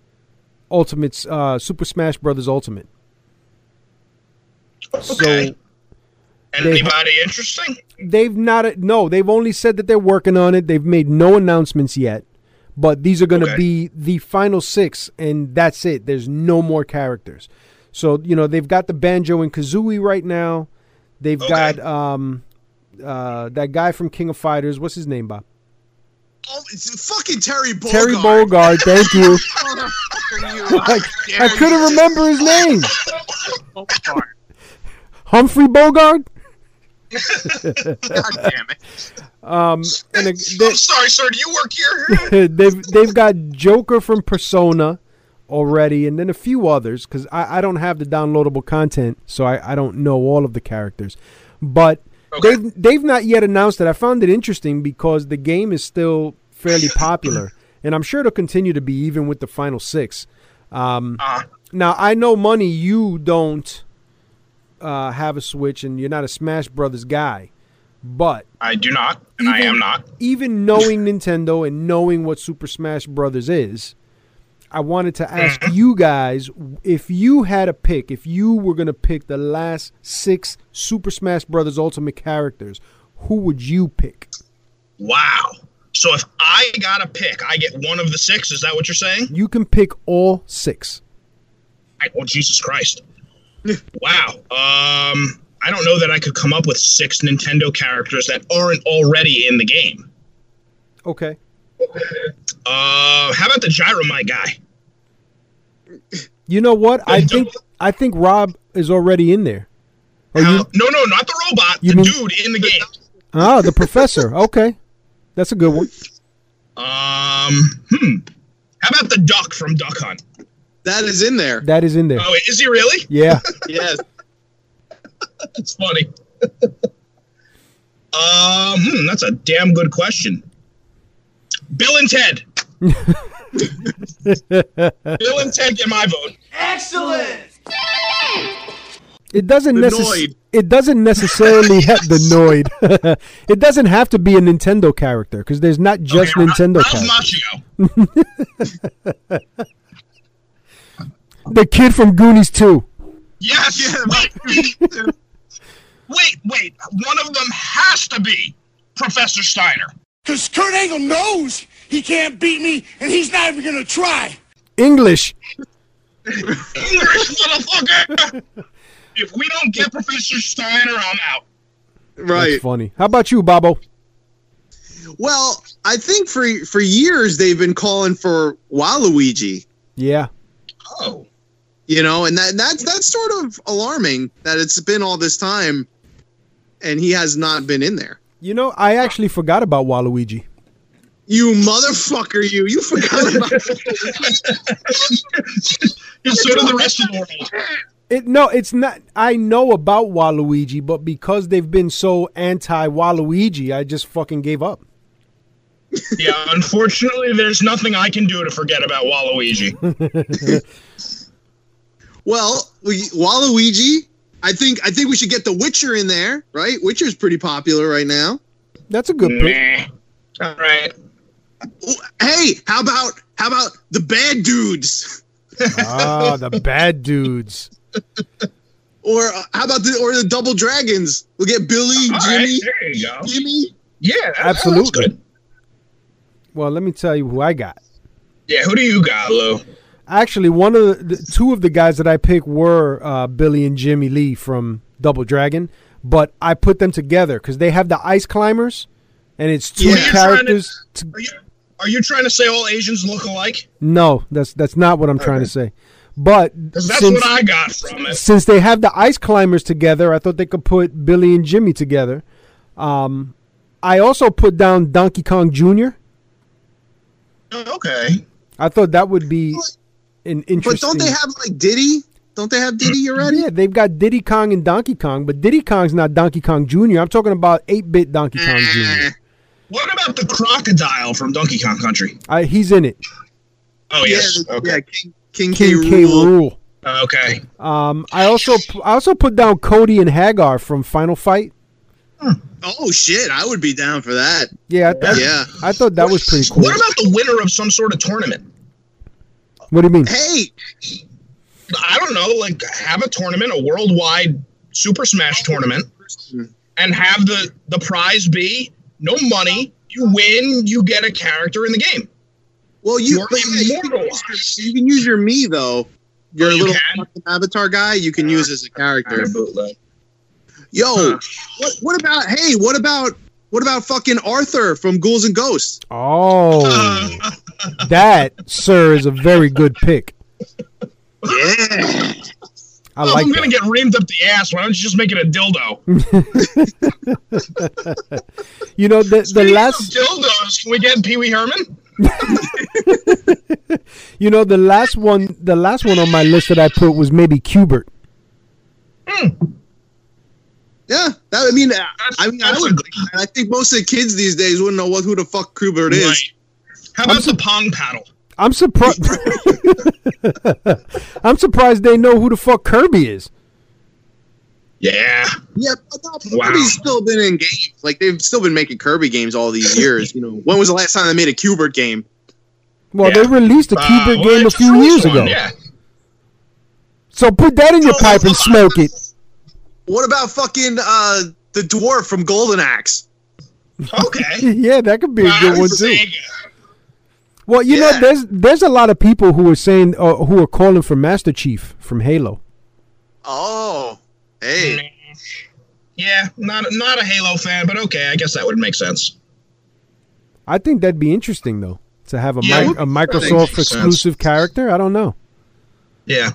Ultimate's Super Smash Brothers Ultimate. Okay. So anybody interesting? They've only said that they're working on it. They've made no announcements yet, but these are going to be the final 6 and that's it. There's no more characters. So, you know, they've got the Banjo and Kazooie right now. They've got that guy from King of Fighters. What's his name, Bob? Oh, it's fucking Terry Bogard. Terry Bogard, thank you. I couldn't remember his name. Humphrey Bogart? God damn it. I'm sorry, sir. Do you work here? They've got Joker from Persona already, and then a few others, because I don't have the downloadable content, so I don't know all of the characters. But they've not yet announced it. I found it interesting because the game is still fairly popular, and I'm sure it'll continue to be even with the final 6. Now, I know, Money, you don't have a Switch, and you're not a Smash Brothers guy, but... I do not, and I am not. Even knowing Nintendo and knowing what Super Smash Brothers is, I wanted to ask you guys, if you had a pick, if you were going to pick the last 6 Super Smash Brothers Ultimate characters, who would you pick? Wow. So if I gotta pick, I get one of the six? Is that what you're saying? You can pick all six. Oh, Jesus Christ. Wow. I don't know that I could come up with six Nintendo characters that aren't already in the game. Okay. How about the Gyromite guy? You know what? I think Rob is already in there. No, not the robot. The dude in the game. Ah, the professor. Okay. That's a good one. How about the duck from Duck Hunt? That is in there. That is in there. Oh, is he really? Yeah. Yes. That's funny. That's a damn good question. Bill and Ted. Bill and Ted get my vote. Excellent. It doesn't necessarily have the Noid. It doesn't have to be a Nintendo character because there's not just Nintendo characters. The kid from Goonies 2. Yes. Wait. One of them has to be Professor Steiner. Because Kurt Angle knows he can't beat me, and he's not even going to try. English, motherfucker. If we don't get Professor Steiner, I'm out. Right. That's funny. How about you, Bobbo? Well, I think for years they've been calling for Waluigi. Yeah. Oh. You know, and that's sort of alarming that it's been all this time and he has not been in there. You know, I actually forgot about Waluigi. You motherfucker, you. You forgot about Waluigi. And so did the rest of the world. No, it's not. I know about Waluigi, but because they've been so anti-Waluigi, I just fucking gave up. Yeah, unfortunately, there's nothing I can do to forget about Waluigi. Well, Waluigi, I think we should get The Witcher in there, right? Witcher's pretty popular right now. That's a good pick. All right. Hey, how about the bad dudes? Ah, the bad dudes. Or how about the double dragons? We'll get Billy, all Jimmy. Right, there you go. Jimmy. Yeah, absolutely. That good. Well, let me tell you who I got. Yeah, who do you got, Lou? Actually, one of the two of the guys that I picked were Billy and Jimmy Lee from Double Dragon, but I put them together because they have the Ice Climbers, and it's two characters. Are you trying to say all Asians look alike? No, that's not what I'm trying to say. But that's what I got from it. Since they have the Ice Climbers together, I thought they could put Billy and Jimmy together. I also put down Donkey Kong Jr. Okay, I thought that would be. But don't they have like Diddy? Don't they have Diddy already? Yeah, they've got Diddy Kong and Donkey Kong, but Diddy Kong's not Donkey Kong Jr. I'm talking about 8-bit Donkey Kong Jr. What about the crocodile from Donkey Kong Country? He's in it. Oh yes, yeah, okay. Yeah, King K. Rool. Okay. I also put down Cody and Hagar from Final Fight. Oh shit! I would be down for that. Yeah, I thought that was pretty cool. What about the winner of some sort of tournament? What do you mean? Hey, I don't know. Like, have a tournament, a worldwide Super Smash tournament, and have the prize be no money. You win, you get a character in the game. Well, you can use your Mii though. Your little avatar guy, you can use as a character. Absolutely. Yo, what about fucking Arthur from Ghouls and Ghosts? Oh, that, sir, is a very good pick. Yeah, I'm gonna get reamed up the ass. Why don't you just make it a dildo? You know the last dildos. Can we get Pee Wee Herman? You know the last one on my list that I put was maybe Q-Bert. Yeah, I think most of the kids these days wouldn't know who the fuck Q-Bert is. Right. How about the Pong Paddle? I'm surprised. I'm surprised they know who the fuck Kirby is. Yeah. Yeah, but Kirby's still been in games. Like they've still been making Kirby games all these years. You know, when was the last time they made a Q-Bert game? Well, they released a Q-Bert game a few years ago. Yeah. So put that in your pipe and smoke it. What about fucking the dwarf from Golden Axe? Okay. Yeah, that could be a good one too. Well, you know, there's a lot of people who are saying who are calling for Master Chief from Halo. Oh, hey. Yeah, not a Halo fan, but okay, I guess that would make sense. I think that'd be interesting though to have a Microsoft exclusive character. I don't know. Yeah.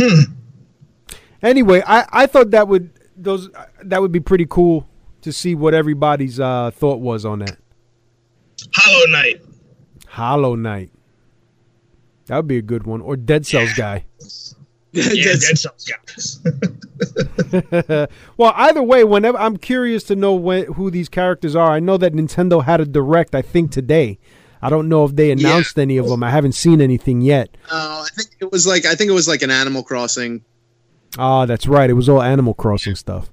Hmm. Anyway, I thought that would be pretty cool to see what everybody's thought was on that. Hollow Knight. Hollow Knight. That would be a good one. Or Dead Cells guy. Yeah, Dead Cells guy. Well, either way, whenever I'm curious to know who these characters are. I know that Nintendo had a direct, I think, today. I don't know if they announced any of them. I haven't seen anything yet. I think it was like an Animal Crossing. Oh, that's right. It was all Animal Crossing stuff.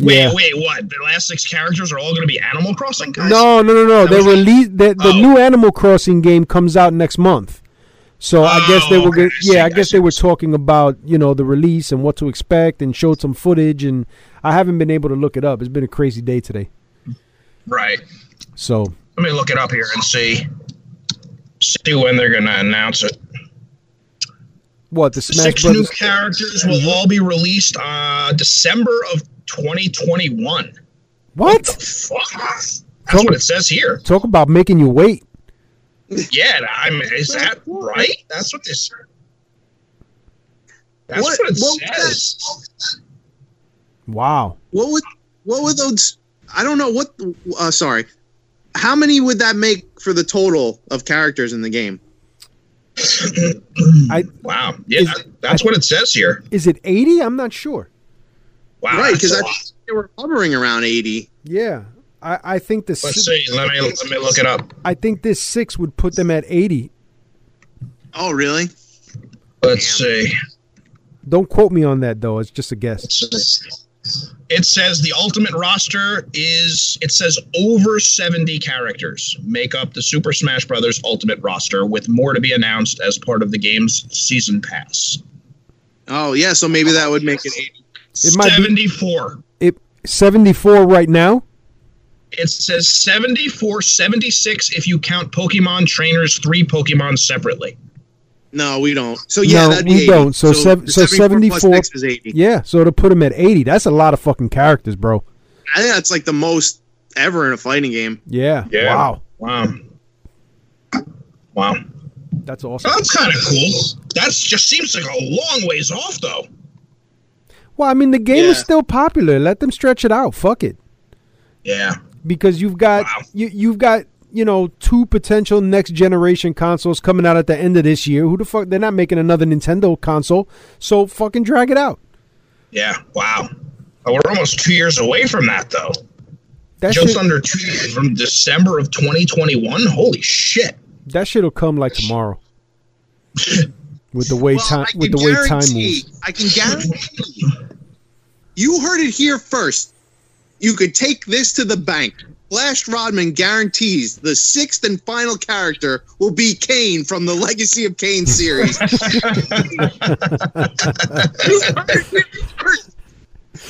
Wait, what? The last 6 characters are all going to be Animal Crossing guys? No. The new Animal Crossing game comes out next month. So I guess they were I guess they were talking about, you know, the release and what to expect and showed some footage, and I haven't been able to look it up. It's been a crazy day today. Right. So let me look it up here and see when they're going to announce it. What, the Smash 6 Brothers? New characters will all be released December of 2021. What the fuck? That's what it says here. Talk about making you wait. Yeah, I mean, is that right? That's what this. That's what it says. Wow. What would those? I don't know what. Sorry, how many would that make for the total of characters in the game? Wow. Yeah, that's what it says here. Is it 80? I'm not sure. Wow. Right, because I think they were hovering around 80. Yeah. I think the six. Let's see. Let me look it up. I think this 6 would put them at 80. Oh, really? Let's see. Don't quote me on that, though. It's just a guess. It says the ultimate roster it says over 70 characters make up the Super Smash Brothers Ultimate roster, with more to be announced as part of the game's season pass. Oh, yeah, so maybe that would make it 80. It might 74. 74 right now? It says 74, 76 if you count Pokemon Trainers 3 Pokemon separately. No, we don't. So yeah, no, that'd be 80. Don't. So 74 plus 6 is 80. Yeah, so to put him at 80, that's a lot of fucking characters, bro. I think that's like the most ever in a fighting game. Yeah. Wow. That's awesome. That's kind of cool. That just seems like a long ways off, though. Well, I mean, the game is still popular. Let them stretch it out. Fuck it. Yeah. Because you've got you've got. You know, 2 potential next generation consoles coming out at the end of this year. Who the fuck? They're not making another Nintendo console, so fucking drag it out. Yeah, wow. Oh, we're almost 2 years away from that, though. That just under 2 years from December of 2021. Holy shit! That shit'll come like tomorrow. With the way time moves, I can guarantee. You heard it here first. You could take this to the bank. Flash Rodman guarantees the 6th and final character will be Kane from the Legacy of Kane series.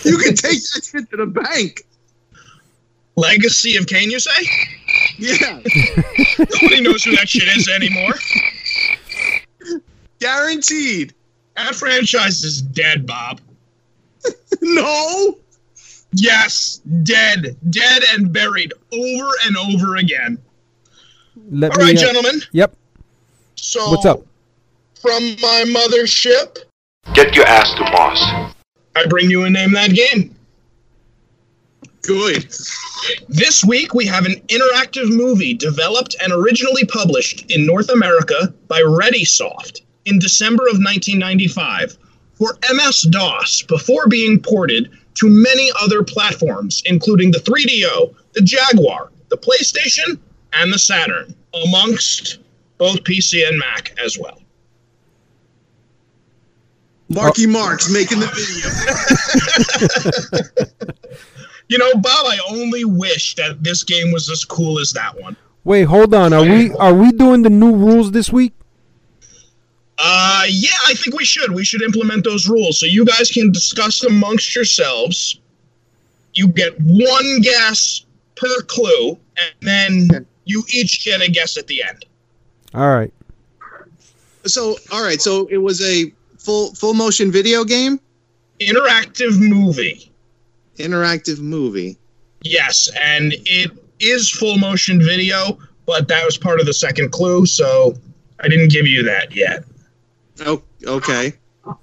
You can take that shit to the bank. Legacy of Kane, you say? Yeah. Nobody knows who that shit is anymore. Guaranteed. That franchise is dead, Bob. No. Yes, dead and buried over and over again. All right, gentlemen. Yep. So, what's up? From my mothership. Get your ass to Mars. I bring you a Name That Game. Good. This week we have an interactive movie developed and originally published in North America by ReadySoft in December of 1995 for MS-DOS before being ported to many other platforms, including the 3DO, the Jaguar, the PlayStation, and the Saturn, amongst both PC and Mac as well. Marky Mark's making the video. You know, Bob, I only wish that this game was as cool as that one. Wait, hold on. Are we doing the new rules this week? Yeah, I think we should. We should implement those rules so you guys can discuss amongst yourselves you get one guess per clue, and then you each get a guess at the end. All right. So, all right. So it was a full motion video game? Interactive movie. Interactive movie. Yes, and it is full motion video, but that was part of the second clue, so I didn't give you that yet. Oh, okay.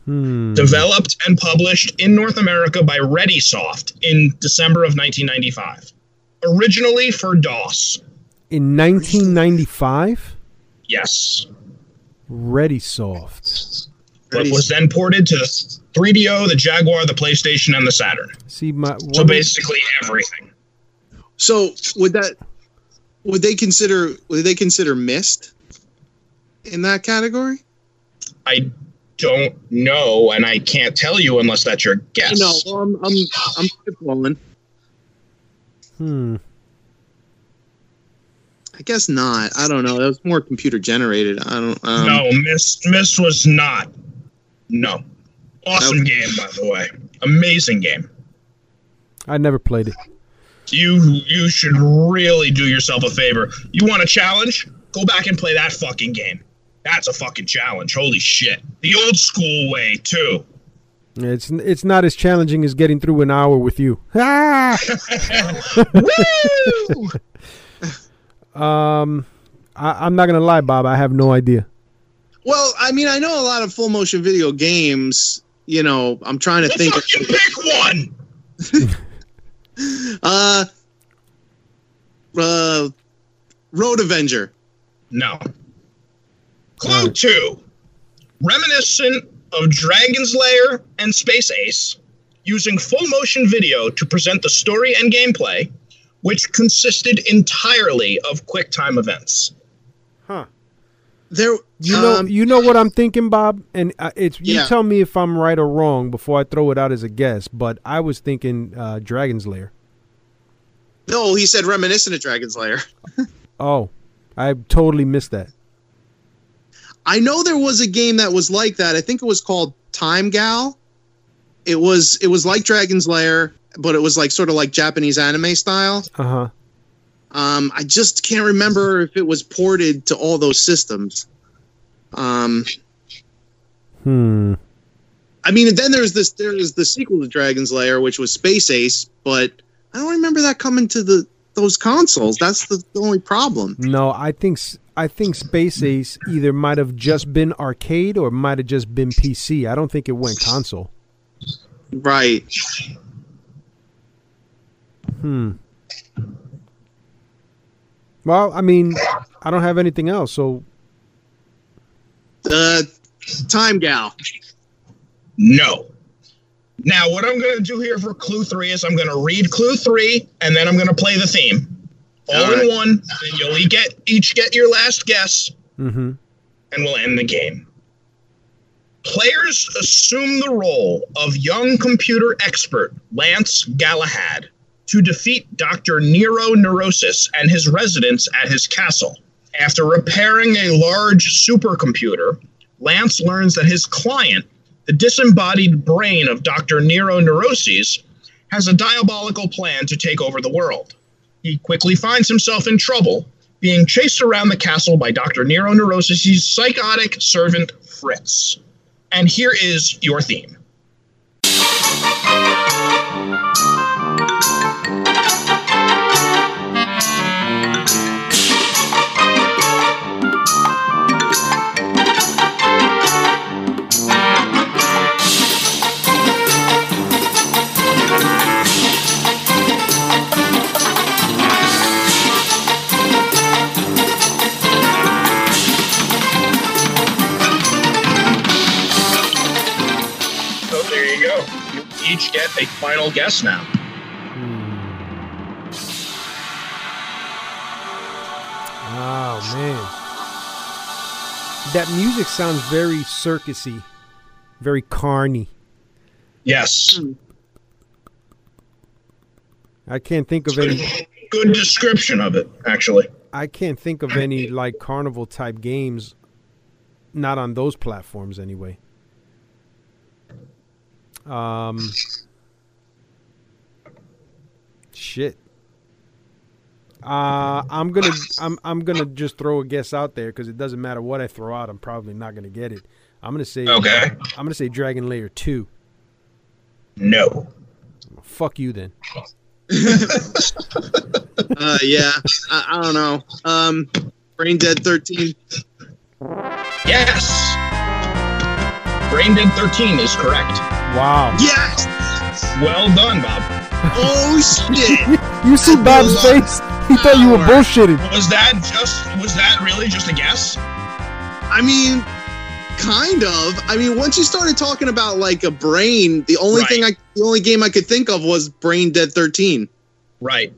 Developed and published in North America by ReadySoft in December of 1995. Originally for DOS. In 1995? Yes. ReadySoft. But was then ported to the 3DO, the Jaguar, the PlayStation, and the Saturn. See, so basically everything. So would they consider Myst in that category? I don't know, and I can't tell you unless that's your guess. No, I'm spitballing. I guess not. I don't know. That was more computer generated. I don't. No, Myst was not. No, awesome game, by the way. Amazing game. I never played it. You should really do yourself a favor. You want a challenge? Go back and play that fucking game. That's a fucking challenge. Holy shit. The old school way, too. It's not as challenging as getting through an hour with you. Ah! Woo! I'm not going to lie, Bob. I have no idea. Well, I mean, I know a lot of full motion video games. You know, I'm trying to think. Fucking pick one! Road Avenger. No. Clue 2. Reminiscent of Dragon's Lair and Space Ace, using full motion video to present the story and gameplay, which consisted entirely of quick time events. Huh. There, you know what I'm thinking, Bob? And it's tell me if I'm right or wrong before I throw it out as a guess, but I was thinking Dragon's Lair. No, he said reminiscent of Dragon's Lair. Oh, I totally missed that. I know there was a game that was like that. I think it was called Time Gal. It was like Dragon's Lair, but it was like sort of like Japanese anime style. Uh-huh. I just can't remember if it was ported to all those systems. I mean, then there's the sequel to Dragon's Lair, which was Space Ace, but I don't remember that coming to those consoles. That's the only problem. No, I think Space Ace either might have just been arcade or might have just been PC. I don't think it went console. Right. Well, I mean, I don't have anything else, so... Time Gal. No. Now, what I'm going to do here for Clue 3 is I'm going to read Clue 3, and then I'm going to play the theme. All right. In one, and you'll each get your last guess, and we'll end the game. Players assume the role of young computer expert Lance Galahad to defeat Dr. Nero Neurosis and his residents at his castle. After repairing a large supercomputer, Lance learns that his client, the disembodied brain of Dr. Nero Neurosis, has a diabolical plan to take over the world. He quickly finds himself in trouble, being chased around the castle by Dr. Nero Neurosis' psychotic servant, Fritz. And here is your theme. Each get a final guess now. Oh, man. That music sounds very circusy, very carny. Yes. I can't think of any... Good description of it, actually. I can't think of any, like, carnival-type games, not on those platforms, anyway. Shit. I'm gonna just throw a guess out there because it doesn't matter what I throw out. I'm probably not gonna get it. I'm gonna say okay. I'm gonna say Dragon Lair 2. No. Fuck you then. Yeah. I don't know. Brain Dead 13. Yes. Brain Dead 13 is correct. Wow. Yes. Well done, Bob. Oh shit. You see Bob's face? He thought you were bullshitting. Was that really just a guess? I mean, kind of. I mean, once you started talking about like a brain, the only game I could think of was Brain Dead 13. Right.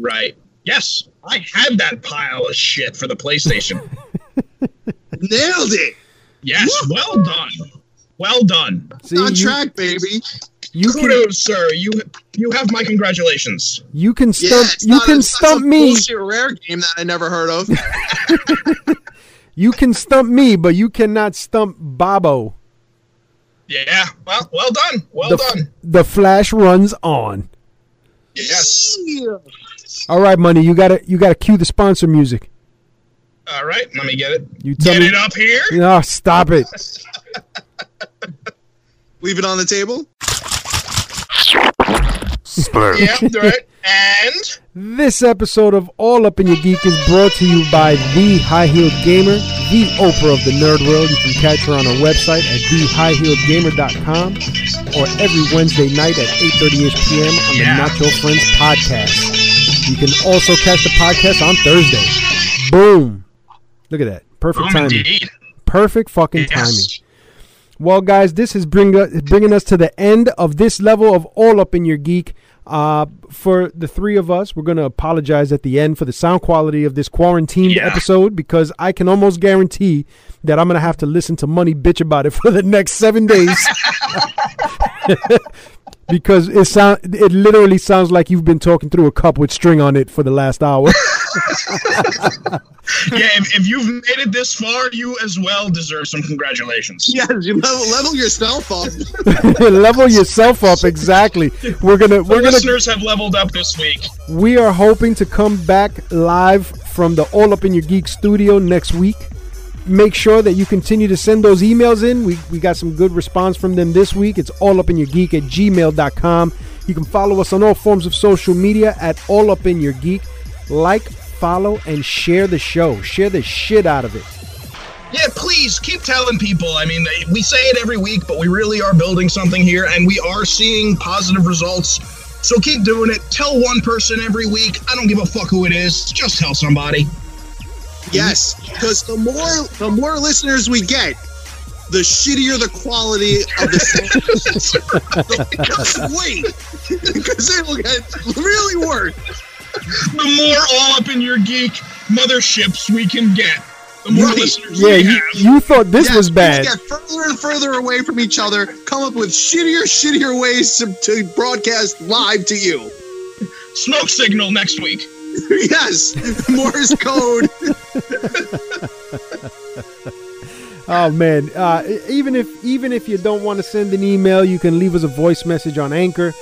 Right. Yes. I had that pile of shit for the PlayStation. Nailed it. Yes. Woo! Well done. Well done. See, on track, baby. Kudos, sir. You have my congratulations. You can stump. You can stump me. Bullshit rare game that I never heard of. You can stump me, but you cannot stump Bobbo. Yeah. Well done. Well done. The flash runs on. Yes. Yeah. All right, money. You gotta cue the sponsor music. All right. Let me get it. Get it up here. No, stop it. Leave it on the table. Yeah, right. And this episode of All Up in Your Geek is brought to you by The High Heeled Gamer, the Oprah of the nerd world. You can catch her on our website at thehighheeledgamer.com or every Wednesday night at 8:30 p.m. on the Not Your Friends podcast. You can also catch the podcast on Thursday. Boom! Look at that. Perfect timing. Indeed. Perfect fucking timing. Well, guys, this is bringing us to the end of this level of All Up in Your Geek. For the three of us, we're going to apologize at the end for the sound quality of this quarantined episode because I can almost guarantee that I'm going to have to listen to Money bitch about it for the next 7 days because it literally sounds like you've been talking through a cup with string on it for the last hour. Yeah, if you've made it this far, you as well deserve some congratulations. Yes, you level yourself up. Level yourself up, exactly. The listeners have leveled up this week. We are hoping to come back live from the All Up in Your Geek studio next week. Make sure that you continue to send those emails in. We got some good response from them this week. It's allupinyourgeek@gmail.com. You can follow us on all forms of social media at All Up in Your Geek. Like, follow, and share the show. Share the shit out of it. Yeah, please keep telling people. I mean, we say it every week, but we really are building something here, and we are seeing positive results. So keep doing it. Tell one person every week. I don't give a fuck who it is. Just tell somebody. Yes, because the more listeners we get, the shittier the quality of the sound. Wait, because it will get really worse. The more All Up in Your Geek motherships we can get, the more listeners we have. You thought this was bad. Get further and further away from each other, come up with shittier ways to broadcast live to you. Smoke signal next week. Yes, Morse code. Oh man, even if you don't want to send an email, you can leave us a voice message on Anchor.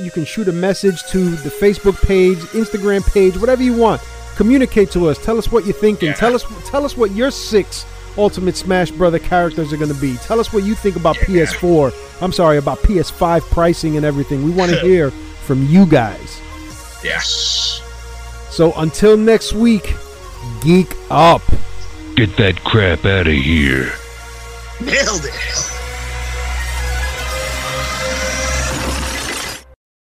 You can shoot a message to the Facebook page, Instagram page, whatever you want. Communicate to us. Tell us what you're thinking. Tell us what your 6 Ultimate Smash Brother characters are going to be. Tell us what you think about about PS5 pricing and everything. We want to hear from you guys. Yes. So until next week, geek up. Get that crap out of here. Nailed it.